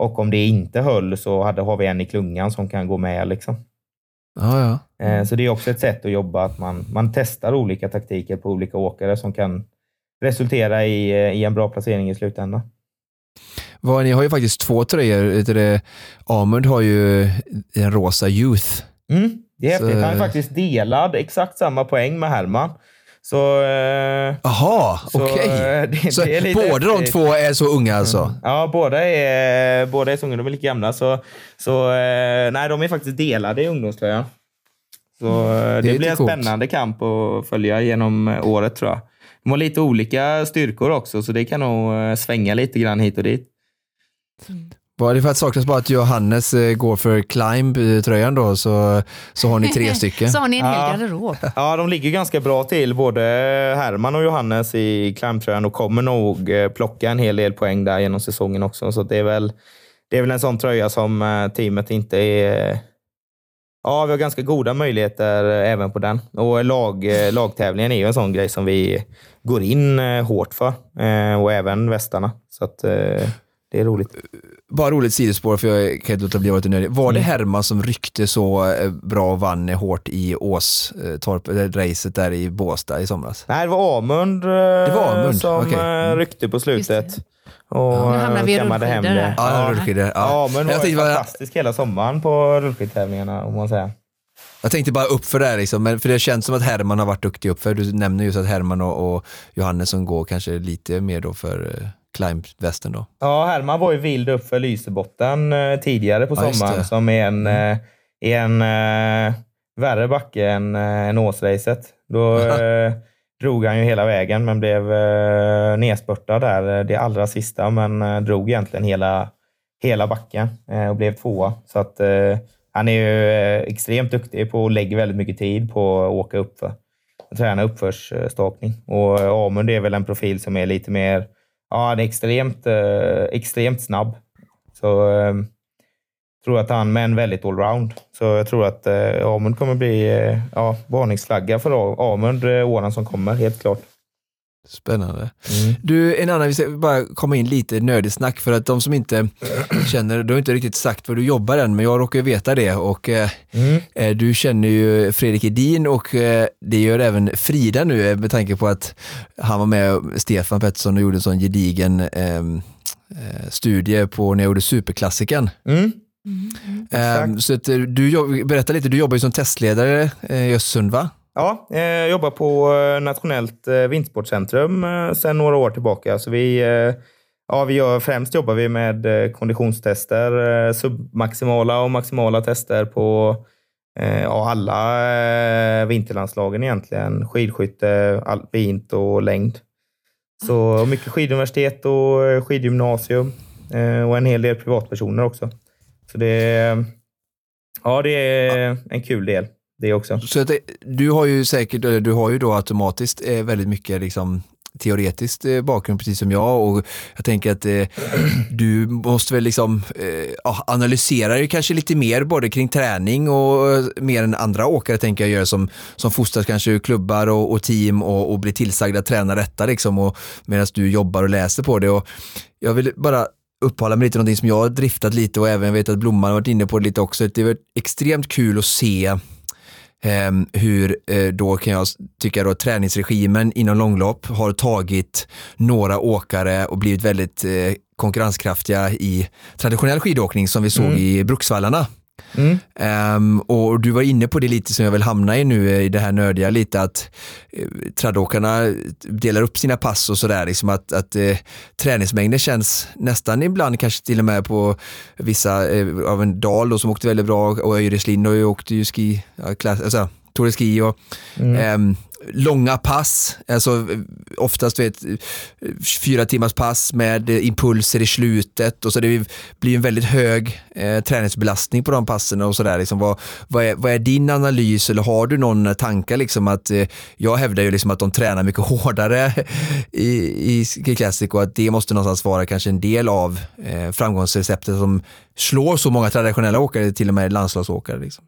och om det inte höll så har vi en i klungan som kan gå med liksom. Så det är också ett sätt att jobba att man testar olika taktiker på olika åkare som kan resultera i en bra placering i slutändan. Ni har ju faktiskt två tröjor. Amund har ju en rosa Youth. Det är häftigt. Han är faktiskt delad exakt samma poäng med Herman. Så... Aha, okej. Så båda de två är så unga alltså? Ja, båda är så unga. De är lika gamla. Så nej, de är faktiskt delade i ungdomströjan. Så det blir en spännande kamp att följa genom året tror jag. De har lite olika styrkor också, så det kan nog svänga lite grann hit och dit. Var det för att saknas bara att Johannes går för Climb-tröjan då, så har ni tre stycken. Så har ni en hel garderob. Ja, de ligger ganska bra till både Herman och Johannes i Climb-tröjan och kommer nog plocka en hel del poäng där genom säsongen också. Så det är väl en sån tröja som teamet inte är... Ja, vi har ganska goda möjligheter även på den. Och lagtävlingen är ju en sån grej som vi går in hårt för. Och även västarna. Så att... Det är roligt. Bara roligt sidospår, för jag kan inte låta bli lite nöjd. Var det Herman som ryckte så bra och vann hårt i Åstorp-racet där i Båstad i somras? Nej, det var Amund, som ryckte på slutet. Och nu hamnade vi i rullskidor där. Ja, rullskidor. Ja. Amund var fantastisk hela sommaren på rullskidtävlingarna, om man säger. Jag tänkte bara upp för det här, liksom, men för det känns som att Herman har varit duktig upp för. Du nämner just att Herman och Johannes som går kanske lite mer då för... Climb-västen då. Ja, Herman var ju vild upp för Lysebotten tidigare på sommaren som är en värre backe än Åsrejset. Då drog han ju hela vägen men blev nedspurtad där det allra sista, men drog egentligen hela backen och blev tvåa. Så att han är ju extremt duktig på att lägga väldigt mycket tid på att åka upp för. träna uppförsstakning. Och Amund är väl en profil som är lite mer, ja, han är extremt snabb. Så tror att han med en väldigt allround. Så jag tror att Amund kommer bli varningsflagga för Amund åren som kommer, helt klart. Spännande. Mm. Du, en annan, vi ska bara komma in lite nördig snack för att de som inte känner, du har inte riktigt sagt vad du jobbar än, men jag råkar veta det och du känner ju Fredrik Edin och det gör även Frida nu med tanke på att han var med Stefan Pettersson och gjorde en sån gedigen studie på när jag gjorde Superklassiken. Mm. Så att du berättar lite, du jobbar ju som testledare i Östersund, va? Ja, jag jobbar på Nationellt vintersportcentrum sedan några år tillbaka. Så främst jobbar vi med konditionstester, submaximala och maximala tester på alla vinterlandslagen egentligen. Skidskytte, alpint och längd. Så mycket skiduniversitet och skidgymnasium och en hel del privatpersoner också. Så det är en kul del. Det också. Så att du har ju då automatiskt väldigt mycket liksom teoretiskt bakgrund precis som jag, och jag tänker att du måste väl liksom analysera ju kanske lite mer både kring träning och mer än andra åkare tänker jag göra som fostrar kanske klubbar och team och blir tillsagda att träna rätta liksom, och medan du jobbar och läser på det. Och jag vill bara upphålla mig lite någonting som jag har driftat lite och även vet att Blomman har varit inne på det lite också. Det är extremt kul att se hur då kan jag tycka då träningsregimen inom långlopp har tagit några åkare och blivit väldigt konkurrenskraftiga i traditionell skidåkning som vi såg i Bruksvallarna. Mm. Och du var inne på det lite som jag vill hamna i nu i det här nördiga lite att tradåkarna delar upp sina pass och sådär liksom att träningsmängden känns nästan ibland kanske till och med på vissa av en Dahl då, som åkte väldigt bra och Öjreslind och åkte ju ski, alltså, Tour de Ski och långa pass, alltså oftast vet 4 timmars pass med impulser i slutet och så det blir en väldigt hög träningsbelastning på de passen och sådär liksom, vad är din analys eller har du någon tanke liksom att jag hävdar ju liksom att de tränar mycket hårdare i Ski Classic och att det måste någonstans vara kanske en del av framgångsreceptet som slår så många traditionella åkare, till och med landslagsåkare liksom.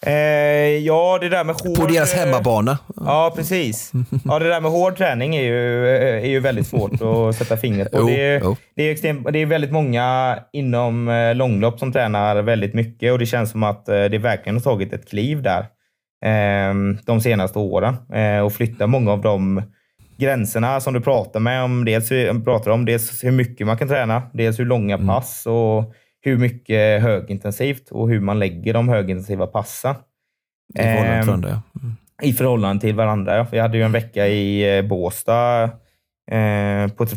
Det där med hård... På deras hemmabana. Ja, precis. Ja, det där med hård träning är ju väldigt svårt att sätta fingret på. Det är väldigt många inom långlopp som tränar väldigt mycket och det känns som att det verkligen har tagit ett kliv där de senaste åren och flyttar många av de gränserna som du pratar med om. Dels hur mycket man kan träna, dels hur långa pass och hur mycket högintensivt och hur man lägger de högintensiva passen. I förhållande till varandra, ja. I förhållande till varandra. Jag hade ju en vecka i Båstad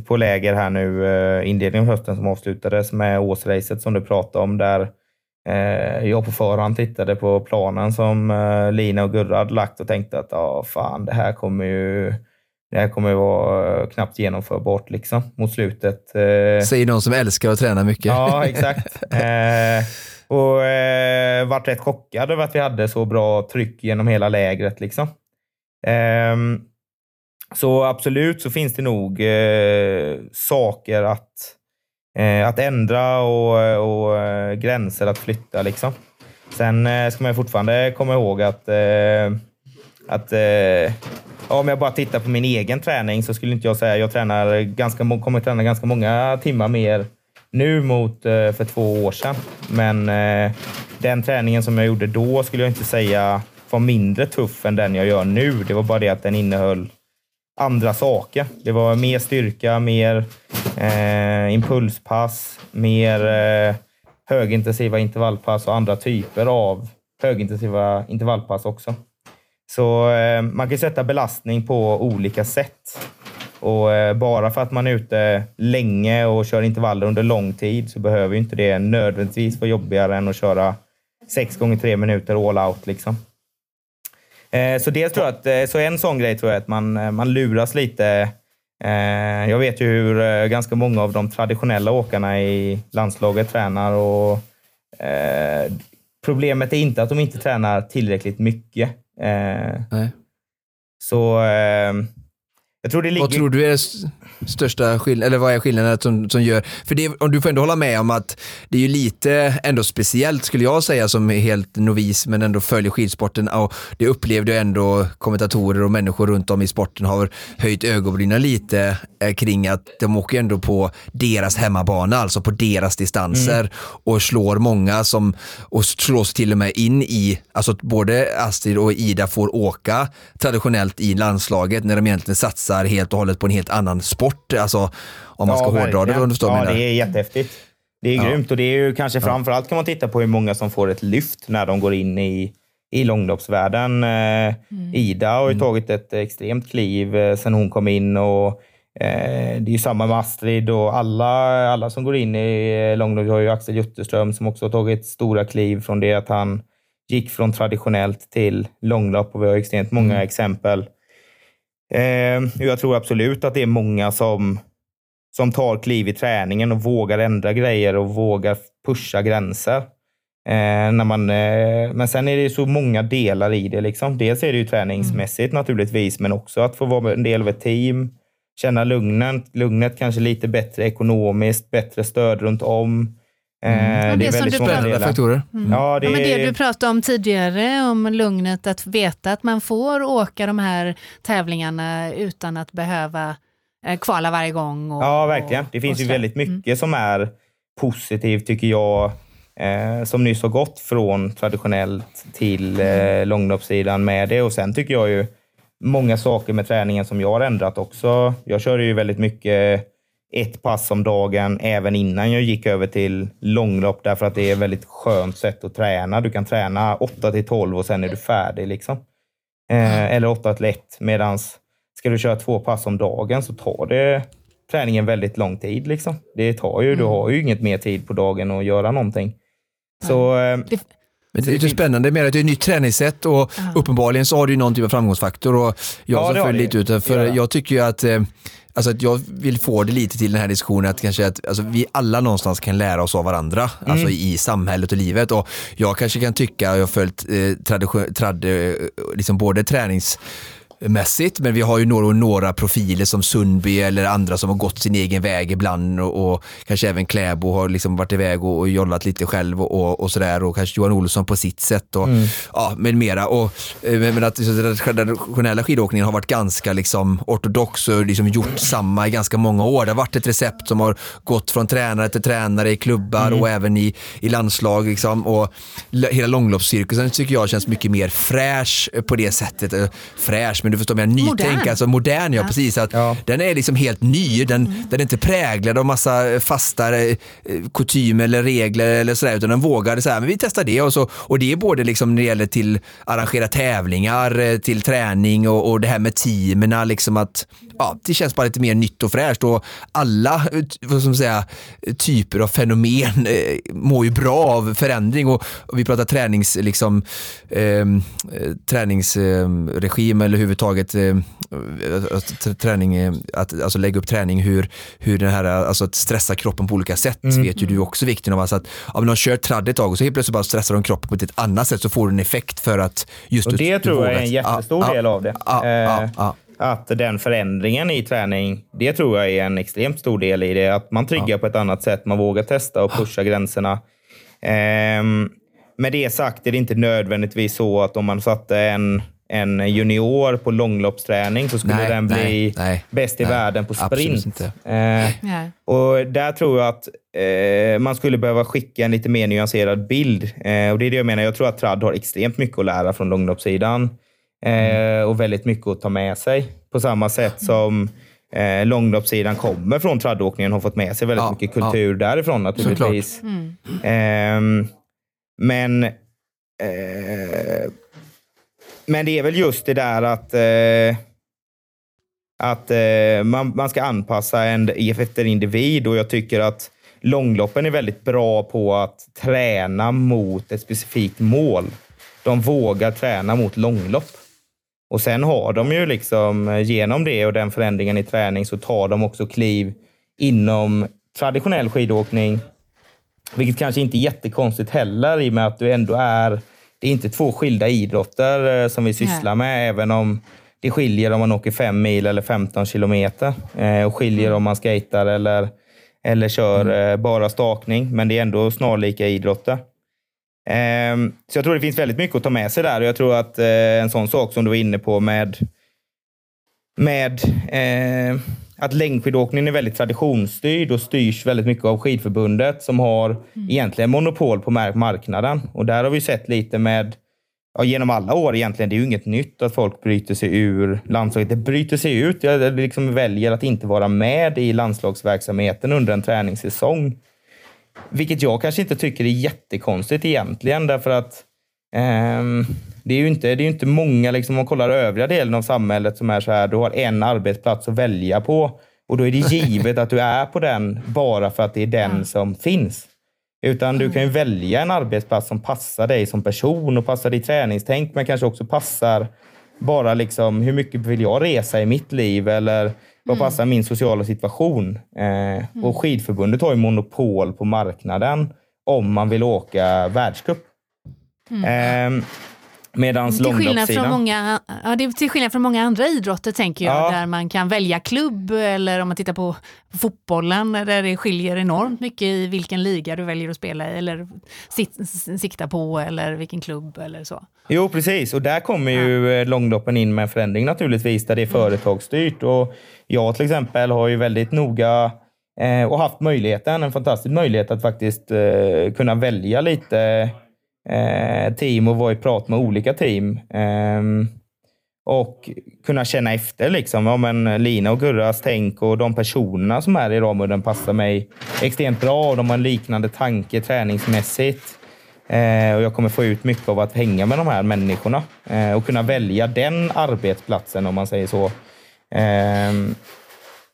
på läger här nu, inledningen av hösten som avslutades med Åsrejset som du pratade om, där jag på förhand tittade på planen som Lina och Gurra hade lagt och tänkte att det här kommer vara knappt genomförbart liksom, mot slutet. Säger någon som älskar att träna mycket. Ja, exakt. Och varit rätt chockad över att vi hade så bra tryck genom hela lägret liksom. Så absolut så finns det nog saker att ändra och gränser att flytta liksom. Sen ska man fortfarande komma ihåg att om jag bara tittar på min egen träning så skulle inte jag säga att jag kommer träna ganska många timmar mer nu mot för 2 år sedan. Men den träningen som jag gjorde då skulle jag inte säga var mindre tuff än den jag gör nu. Det var bara det att den innehöll andra saker. Det var mer styrka, mer impulspass, mer högintensiva intervallpass och andra typer av högintensiva intervallpass också. Så man kan sätta belastning på olika sätt. Och bara för att man är ute länge och kör intervaller under lång tid så behöver ju inte det nödvändigtvis vara jobbigare än att köra 6 gånger 3 minuter all out liksom. Så en sån grej tror jag att man luras lite. Jag vet ju hur ganska många av de traditionella åkarna i landslaget tränar och problemet är inte att de inte tränar tillräckligt mycket. Så jag tror det ligger... Vad tror du är största skillnaden, eller vad är skillnaden som gör? För det, om du får ändå hålla med om att det är ju lite ändå speciellt, skulle jag säga, som är helt novis men ändå följer skidsporten. Och det upplevde jag ändå, kommentatorer och människor runt om i sporten har höjt ögonbrynen lite kring att de åker ändå på deras hemmabana, alltså på deras distanser, och slår många som, och slås till och med in i, alltså både Astrid och Ida får åka traditionellt i landslaget när de egentligen satsar helt och hållet på en helt annan sport, alltså om man ska hårdra det. Det är jättehäftigt. Det är grymt, och det är ju kanske framförallt kan man titta på hur många som får ett lyft när de går in i långloppsvärlden. Ida har ju tagit ett extremt kliv sen hon kom in, och det är ju samma med Astrid, och alla som går in i långlopp. Vi har ju Axel Jutterström som också har tagit stora kliv från det att han gick från traditionellt till långlopp, och vi har extremt många exempel. Jag tror absolut att det är många som tar kliv i träningen och vågar ändra grejer och vågar pusha gränser. Men sen är det ju så många delar i det. Liksom. Dels är det ju träningsmässigt naturligtvis, men också att få vara en del av ett team. Känna lugnet kanske lite bättre ekonomiskt, bättre stöd runt om. Det är väldigt många faktorer. Det du pratade om tidigare, om lugnet, att veta att man får åka de här tävlingarna utan att behöva kvala varje gång. Ja, verkligen. Det finns ju väldigt mycket som är positivt, tycker jag, som nyss har gått från traditionellt till långloppssidan med det. Och sen tycker jag ju många saker med träningen som jag har ändrat också. Jag kör ju väldigt mycket ett pass om dagen även innan jag gick över till långlopp, därför att det är ett väldigt skönt sätt att träna. Du kan träna 8-12 och sen är du färdig liksom. Eller 8-1, medans ska du köra 2 pass om dagen så tar det träningen väldigt lång tid liksom. Det tar ju, du har ju inget mer tid på dagen att göra någonting. Så... Men det är ju spännande med att det är ett nytt träningssätt, och uppenbarligen så har du ju någon typ av framgångsfaktor, och jag som följer lite ut, för jag tycker ju att alltså att jag vill få det lite till den här diskussionen att kanske att alltså, vi alla någonstans kan lära oss av varandra, alltså i samhället och livet. Och jag kanske kan tycka, jag har följt liksom både träningsmässigt, men vi har ju några profiler som Sundby eller andra som har gått sin egen väg ibland, och kanske även Kläbo har liksom varit iväg och jollat lite själv och sådär, och kanske Johan Olsson på sitt sätt och ja, med mera, och men att den traditionella skidåkningen har varit ganska liksom ortodox och liksom gjort samma i ganska många år. Det har varit ett recept som har gått från tränare till tränare i klubbar och även i landslag liksom, och hela långloppscirkusen tycker jag känns mycket mer fräsch på det sättet. Fräsch, men du förstår, mer nytänkande, alltså modern, precis, att den är liksom helt ny, den är inte präglad av massa fasta kutymer eller regler eller sådär, utan den vågade så här, men vi testar det, och det är både liksom när det gäller till arrangera tävlingar, till träning, och det här med teamerna liksom, att ja, det känns bara lite mer nytt och fräscht, och alla, vad ska man säga, typer av fenomen mår ju bra av förändring, och vi pratar tränings liksom träningsregim eller hur taget träning, att alltså lägga upp träning, hur den här, alltså att stressa kroppen på olika sätt, vet ju du också vikten av, alltså att om de kör traddigt tag och så helt plötsligt bara stressar de kroppen på ett annat sätt, så får du en effekt för att just och det tror jag är en jättestor del av det. Att den förändringen i träning, det tror jag är en extremt stor del i det, att man triggar på ett annat sätt, man vågar testa och pusha gränserna. Med det sagt är det inte nödvändigtvis så att om man satte en junior på långloppsträning så skulle den bli bäst i världen på sprint. Och där tror jag att man skulle behöva skicka en lite mer nyanserad bild. Och det är det jag menar. Jag tror att trad har extremt mycket att lära från långloppssidan. Och väldigt mycket att ta med sig. På samma sätt som långloppssidan kommer från tradåkningen, har fått med sig väldigt mycket kultur därifrån naturligtvis. Men det är väl just det där att man ska anpassa en efter individ, och jag tycker att långloppen är väldigt bra på att träna mot ett specifikt mål. De vågar träna mot långlopp. Och sen har de ju liksom genom det och den förändringen i träning så tar de också kliv inom traditionell skidåkning, vilket kanske inte är jättekonstigt heller, i och med att du ändå är... Det är inte 2 skilda idrotter som vi sysslar med, även om det skiljer om man åker 5 mil eller 15 kilometer. Och skiljer om man skater eller kör bara stakning. Men det är ändå snarlika idrotter. Så jag tror det finns väldigt mycket att ta med sig där. Och jag tror att en sån sak som du var inne på med att längdskidåkningen är väldigt traditionsstyrd och styrs väldigt mycket av skidförbundet som har egentligen monopol på marknaden. Och där har vi sett lite med, ja, genom alla år egentligen, det är ju inget nytt att folk bryter sig ur landslaget. Det bryter sig ut, jag liksom väljer att inte vara med i landslagsverksamheten under en träningssäsong. Vilket jag kanske inte tycker är jättekonstigt egentligen, därför att det är ju inte många, liksom, om man kollar övriga delen av samhället som är så här, du har en arbetsplats att välja på och då är det givet att du är på den bara för att det är den som finns. Utan du kan ju välja en arbetsplats som passar dig som person och passar ditt träningstänk, men kanske också passar bara liksom, hur mycket vill jag resa i mitt liv eller vad passar min sociala situation. Och skidförbundet har ju monopol på marknaden om man vill åka världscup. Medans långloppssidan. Ja, det är till skillnad från många andra idrotter, tänker jag, där man kan välja klubb, eller om man tittar på fotbollen där det skiljer enormt mycket i vilken liga du väljer att spela i eller sikta på eller vilken klubb eller så. Jo, precis. Och där kommer ju långloppen in med en förändring naturligtvis, där det är företagsstyrt. Och jag till exempel har ju väldigt noga och haft möjligheten, en fantastisk möjlighet att faktiskt kunna välja lite team och vara i prat med olika team och kunna känna efter liksom, ja, men Lina och Gurras tänk och de personerna som är i Ramudden passar mig extremt bra och de har en liknande tanke träningsmässigt, och jag kommer få ut mycket av att hänga med de här människorna och kunna välja den arbetsplatsen, om man säger så.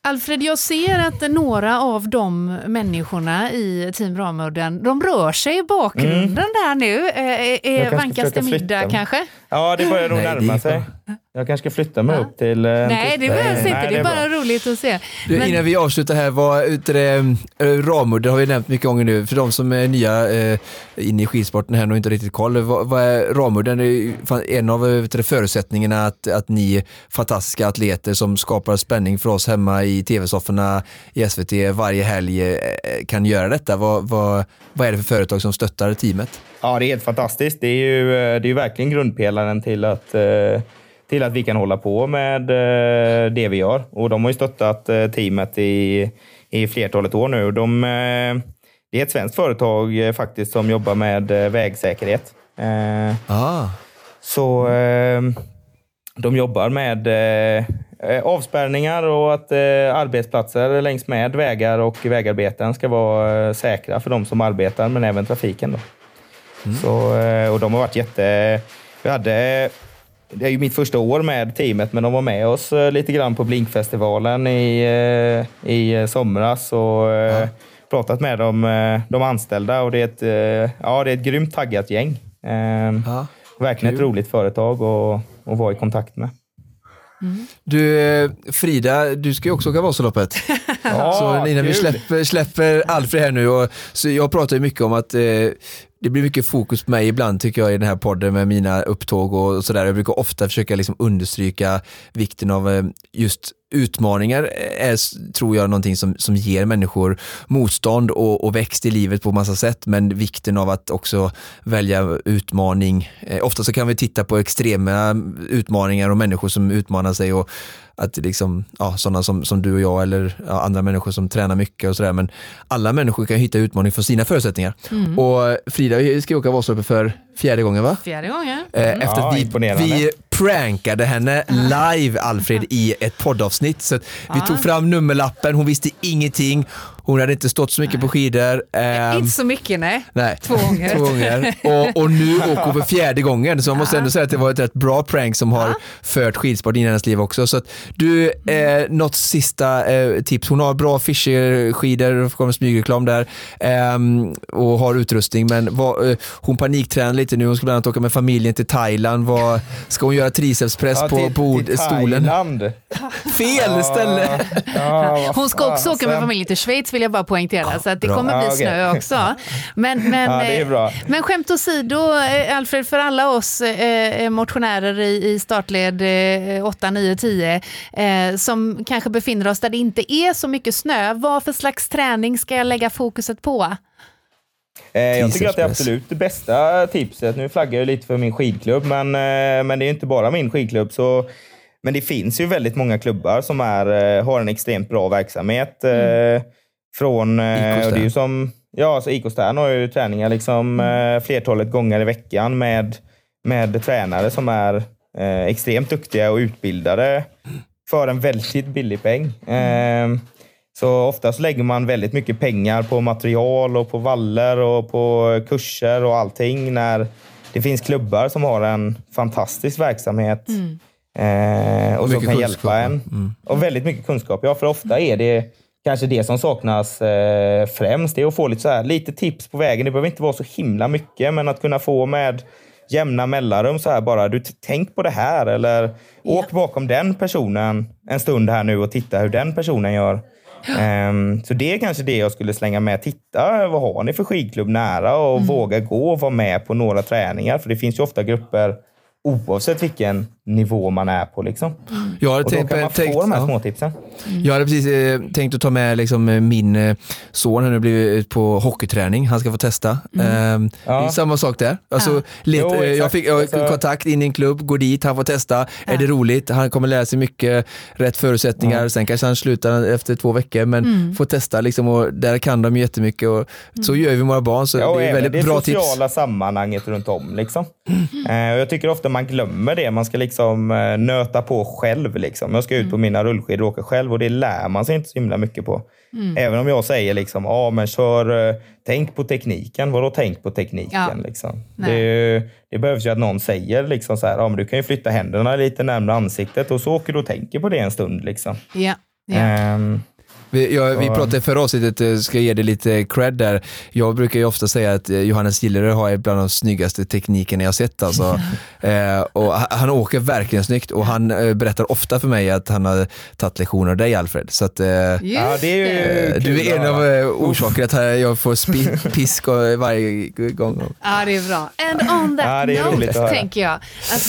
Alfred, jag ser att några av de människorna i Team Ramudden, de rör sig i bakgrunden där nu. Vankas det middag kanske? Ja, det börjar nog närma sig. Jag kanske ska flytta mig upp till... Nej, det behövs inte. Det är bara roligt att se. Du, men... Innan vi avslutar här, Ramudden har vi nämnt mycket gånger nu. För de som är nya inne i skidsporten här och inte riktigt koll. Vad är Ramudden? En av förutsättningarna att ni fantastiska atleter som skapar spänning för oss hemma i tv-sofforna i SVT varje helg kan göra detta. Vad är det för företag som stöttar teamet? Ja, det är helt fantastiskt. Det är ju verkligen grundpelaren till att vi kan hålla på med det vi gör. Och de har ju stöttat teamet i flertalet år nu. Det är ett svenskt företag faktiskt som jobbar med vägsäkerhet. Så de jobbar med avspärrningar och att arbetsplatser längs med vägar och vägarbeten ska vara säkra för de som arbetar, men även trafiken då. Så, och de har varit det är ju mitt första år med teamet, men de var med oss lite grann på Blinkfestivalen i somras och pratat med de anställda, och det är ett grymt taggat gäng. Verkligen ett roligt företag att vara i kontakt med. Du, Frida, du ska ju också åka Vasaloppet. Så innan vi släpper Alfred här nu, och så jag pratar ju mycket om att det blir mycket fokus på mig ibland, tycker jag, i den här podden med mina upptåg och sådär. Jag brukar ofta försöka liksom understryka vikten av just utmaningar är, tror jag, någonting som ger människor motstånd och växt i livet på massa sätt, men vikten av att också välja utmaning. Ofta så kan vi titta på extrema utmaningar och människor som utmanar sig, och att liksom, ja, sådana som du och jag eller andra människor som tränar mycket och sådär, men alla människor kan hitta utmaning från sina förutsättningar. Och Frida ska åka Vasaloppet för fjärde gången, va? Fjärde gången. Efter att vi prankade henne live, Alfred, i ett poddavsnitt. Så vi tog fram nummerlappen, hon visste ingenting. Hon hade inte stått så mycket på skidor. Inte så mycket, nej. Två gånger. Och nu åker hon för fjärde gången. Så man måste ändå säga att det var ett rätt bra prank som har fört skidsport in i hennes liv också. Så att du, något sista tips. Hon har bra fischerskidor, kommer smygreklam där. Och har utrustning. Men hon paniktränar lite nu. Hon ska bland annat åka med familjen till Thailand. Ska hon göra tricepspress till stolen? Thailand. Fel ställe. Hon ska också åka med familjen till Schweiz. vill jag bara poängtera, så att det kommer bli snö också. Men, ja, det är bra. Men skämt åsido, Alfred, för alla oss motionärer i startled 8, 9, 10 som kanske befinner oss där det inte är så mycket snö, vad för slags träning ska jag lägga fokuset på? Jag tycker att det är absolut det bästa tipset. Nu flaggar jag lite för min skidklubb, men det är inte bara min skidklubb, så. Men det finns ju väldigt många klubbar som har en extremt bra verksamhet. Från IK Stern. Så IK Stern har ju träningar liksom flertalet gånger i veckan med tränare som är extremt duktiga och utbildade för en väldigt billig peng. Så oftast lägger man väldigt mycket pengar på material och på vallar och på kurser och allting, när det finns klubbar som har en fantastisk verksamhet. Och som kan hjälpa en. Och väldigt mycket kunskap. Ja, för ofta är det kanske det som saknas främst. Det är att få lite tips på vägen. Det behöver inte vara så himla mycket, men att kunna få med jämna mellanrum så här bara, du tänk på det här, eller åk bakom den personen en stund här nu och titta hur den personen gör. Så det är kanske det jag skulle slänga med. Titta, vad har ni för skidklubb nära? Och våga gå och vara med på några träningar. För det finns ju ofta grupper oavsett vilken nivå man är på liksom. Jag hade tänkt att ta med liksom min son, han har blivit på hockeyträning, han ska få testa. Det är samma sak där. Alltså, jag fick kontakt in i en klubb, går dit, han får testa. Är det roligt? Han kommer lära sig mycket, rätt förutsättningar. Sen kanske han slutar efter 2 veckor, men får testa liksom, och där kan de jättemycket, och så gör vi våra barn, så det är väldigt bra tips. Det sociala sammanhanget runt om liksom. Och jag tycker ofta man glömmer det, man ska liksom nöta på själv liksom. Jag ska ut på mina rullskidor och åka själv, och det lär man sig inte så himla mycket på. Även om jag säger liksom, men kör, tänk på tekniken. Vadå tänk på tekniken liksom? Det behövs ju att någon säger liksom så här, men du kan ju flytta händerna lite närmare ansiktet, och så åker du och tänker på det en stund liksom. Vi pratade för oss lite, ska ge det lite cred där. Jag brukar ju ofta säga att Johannes Gillerö har bland de snyggaste tekniken jag har sett alltså. Och han åker verkligen snyggt, och han berättar ofta för mig att han har tagit lektioner av dig, Alfred. Så att, det är ju du är en av orsakerna att jag får pisk varje gång. Ja, det är bra. And on that note tänker jag att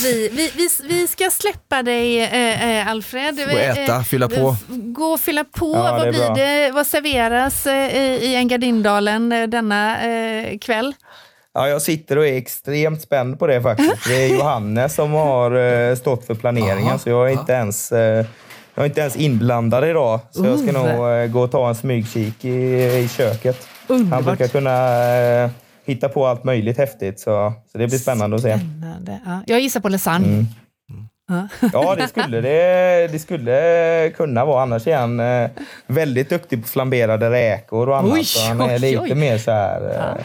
vi ska släppa dig, Alfred. Gå och äta, fylla på. Gå och fylla på. Ja, vad serveras i Engadindalen denna kväll? Ja, jag sitter och är extremt spänd på det faktiskt. Det är Johannes som har stått för planeringen. Aha, så jag är inte ens inblandad idag. Så jag ska nog gå och ta en smygkik i köket. Underbart. Han brukar kunna hitta på allt möjligt häftigt. Så det blir spännande att se. Ja. Jag gissar på lasagne. Ja, det skulle kunna vara. Annars är han väldigt duktig på flamberade räkor och annat. Han är lite mer så här...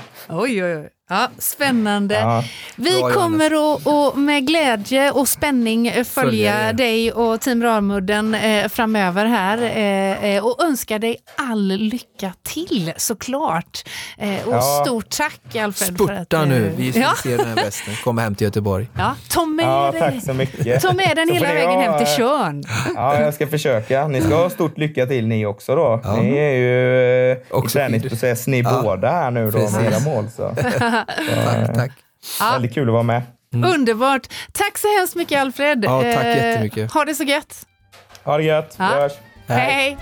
Ja, spännande. Ja, vi kommer och med glädje och spänning följa dig och Team Ramudden framöver här, och önskar dig all lycka till såklart. Och stort tack, Alfred. Spurta för att, nu, vi ser den här västen. Kom hem till Göteborg. Ja, ta med den hela vägen hem till Körn. Ja, jag ska försöka. Ni ska ha stort lycka till ni också då. Ja. Ni är ju i träningsprocess, ni båda här nu då, med era mål så. Tack. Väldigt kul att vara med. Underbart. Tack så hemskt mycket, Alfred. Ja, tack jättemycket. Ha det så gött. Ha det gött. Vi hörs. Hej.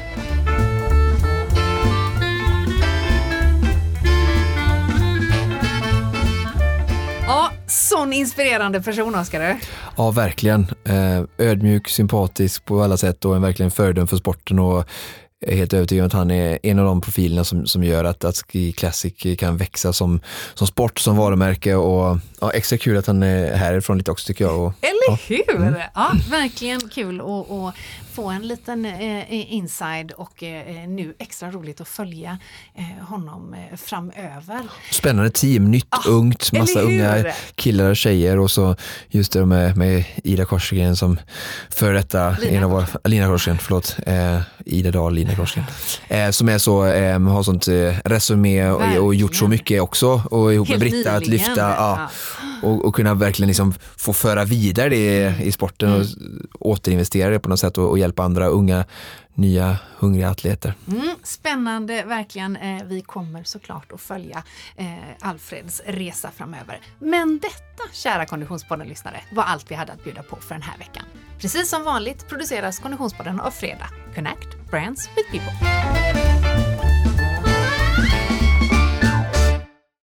Ja, sån inspirerande person, Oskar, du. Ja, verkligen. Ödmjuk, sympatisk på alla sätt, och en verkligen föredöme för sporten, och jag är helt övertygad att han är en av de profilerna som gör att Ski Classic kan växa som sport, som varumärke, och extra kul att han är härifrån lite också, tycker jag. Eller hur? Ja, verkligen kul att få en liten inside, och nu extra roligt att följa honom framöver. Spännande team, nytt, ungt, massa unga killar och tjejer, och så just det med Ida Korsgren som för detta, Lina Korsgren, Ida Dahl, Lina Lina Korsgren, som är så, har sånt resumé och gjort så mycket också, och ihop med Britta att lyfta och kunna verkligen liksom få föra vidare det i sporten och återinvestera det på något sätt och hjälpa andra unga, nya, hungriga atleter. Spännande, verkligen. Vi kommer såklart att följa Alfreds resa framöver. Men detta, kära Konditionspodden-lyssnare, var allt vi hade att bjuda på för den här veckan. Precis som vanligt produceras Konditionspodden av Fredag. Connect Brands with People.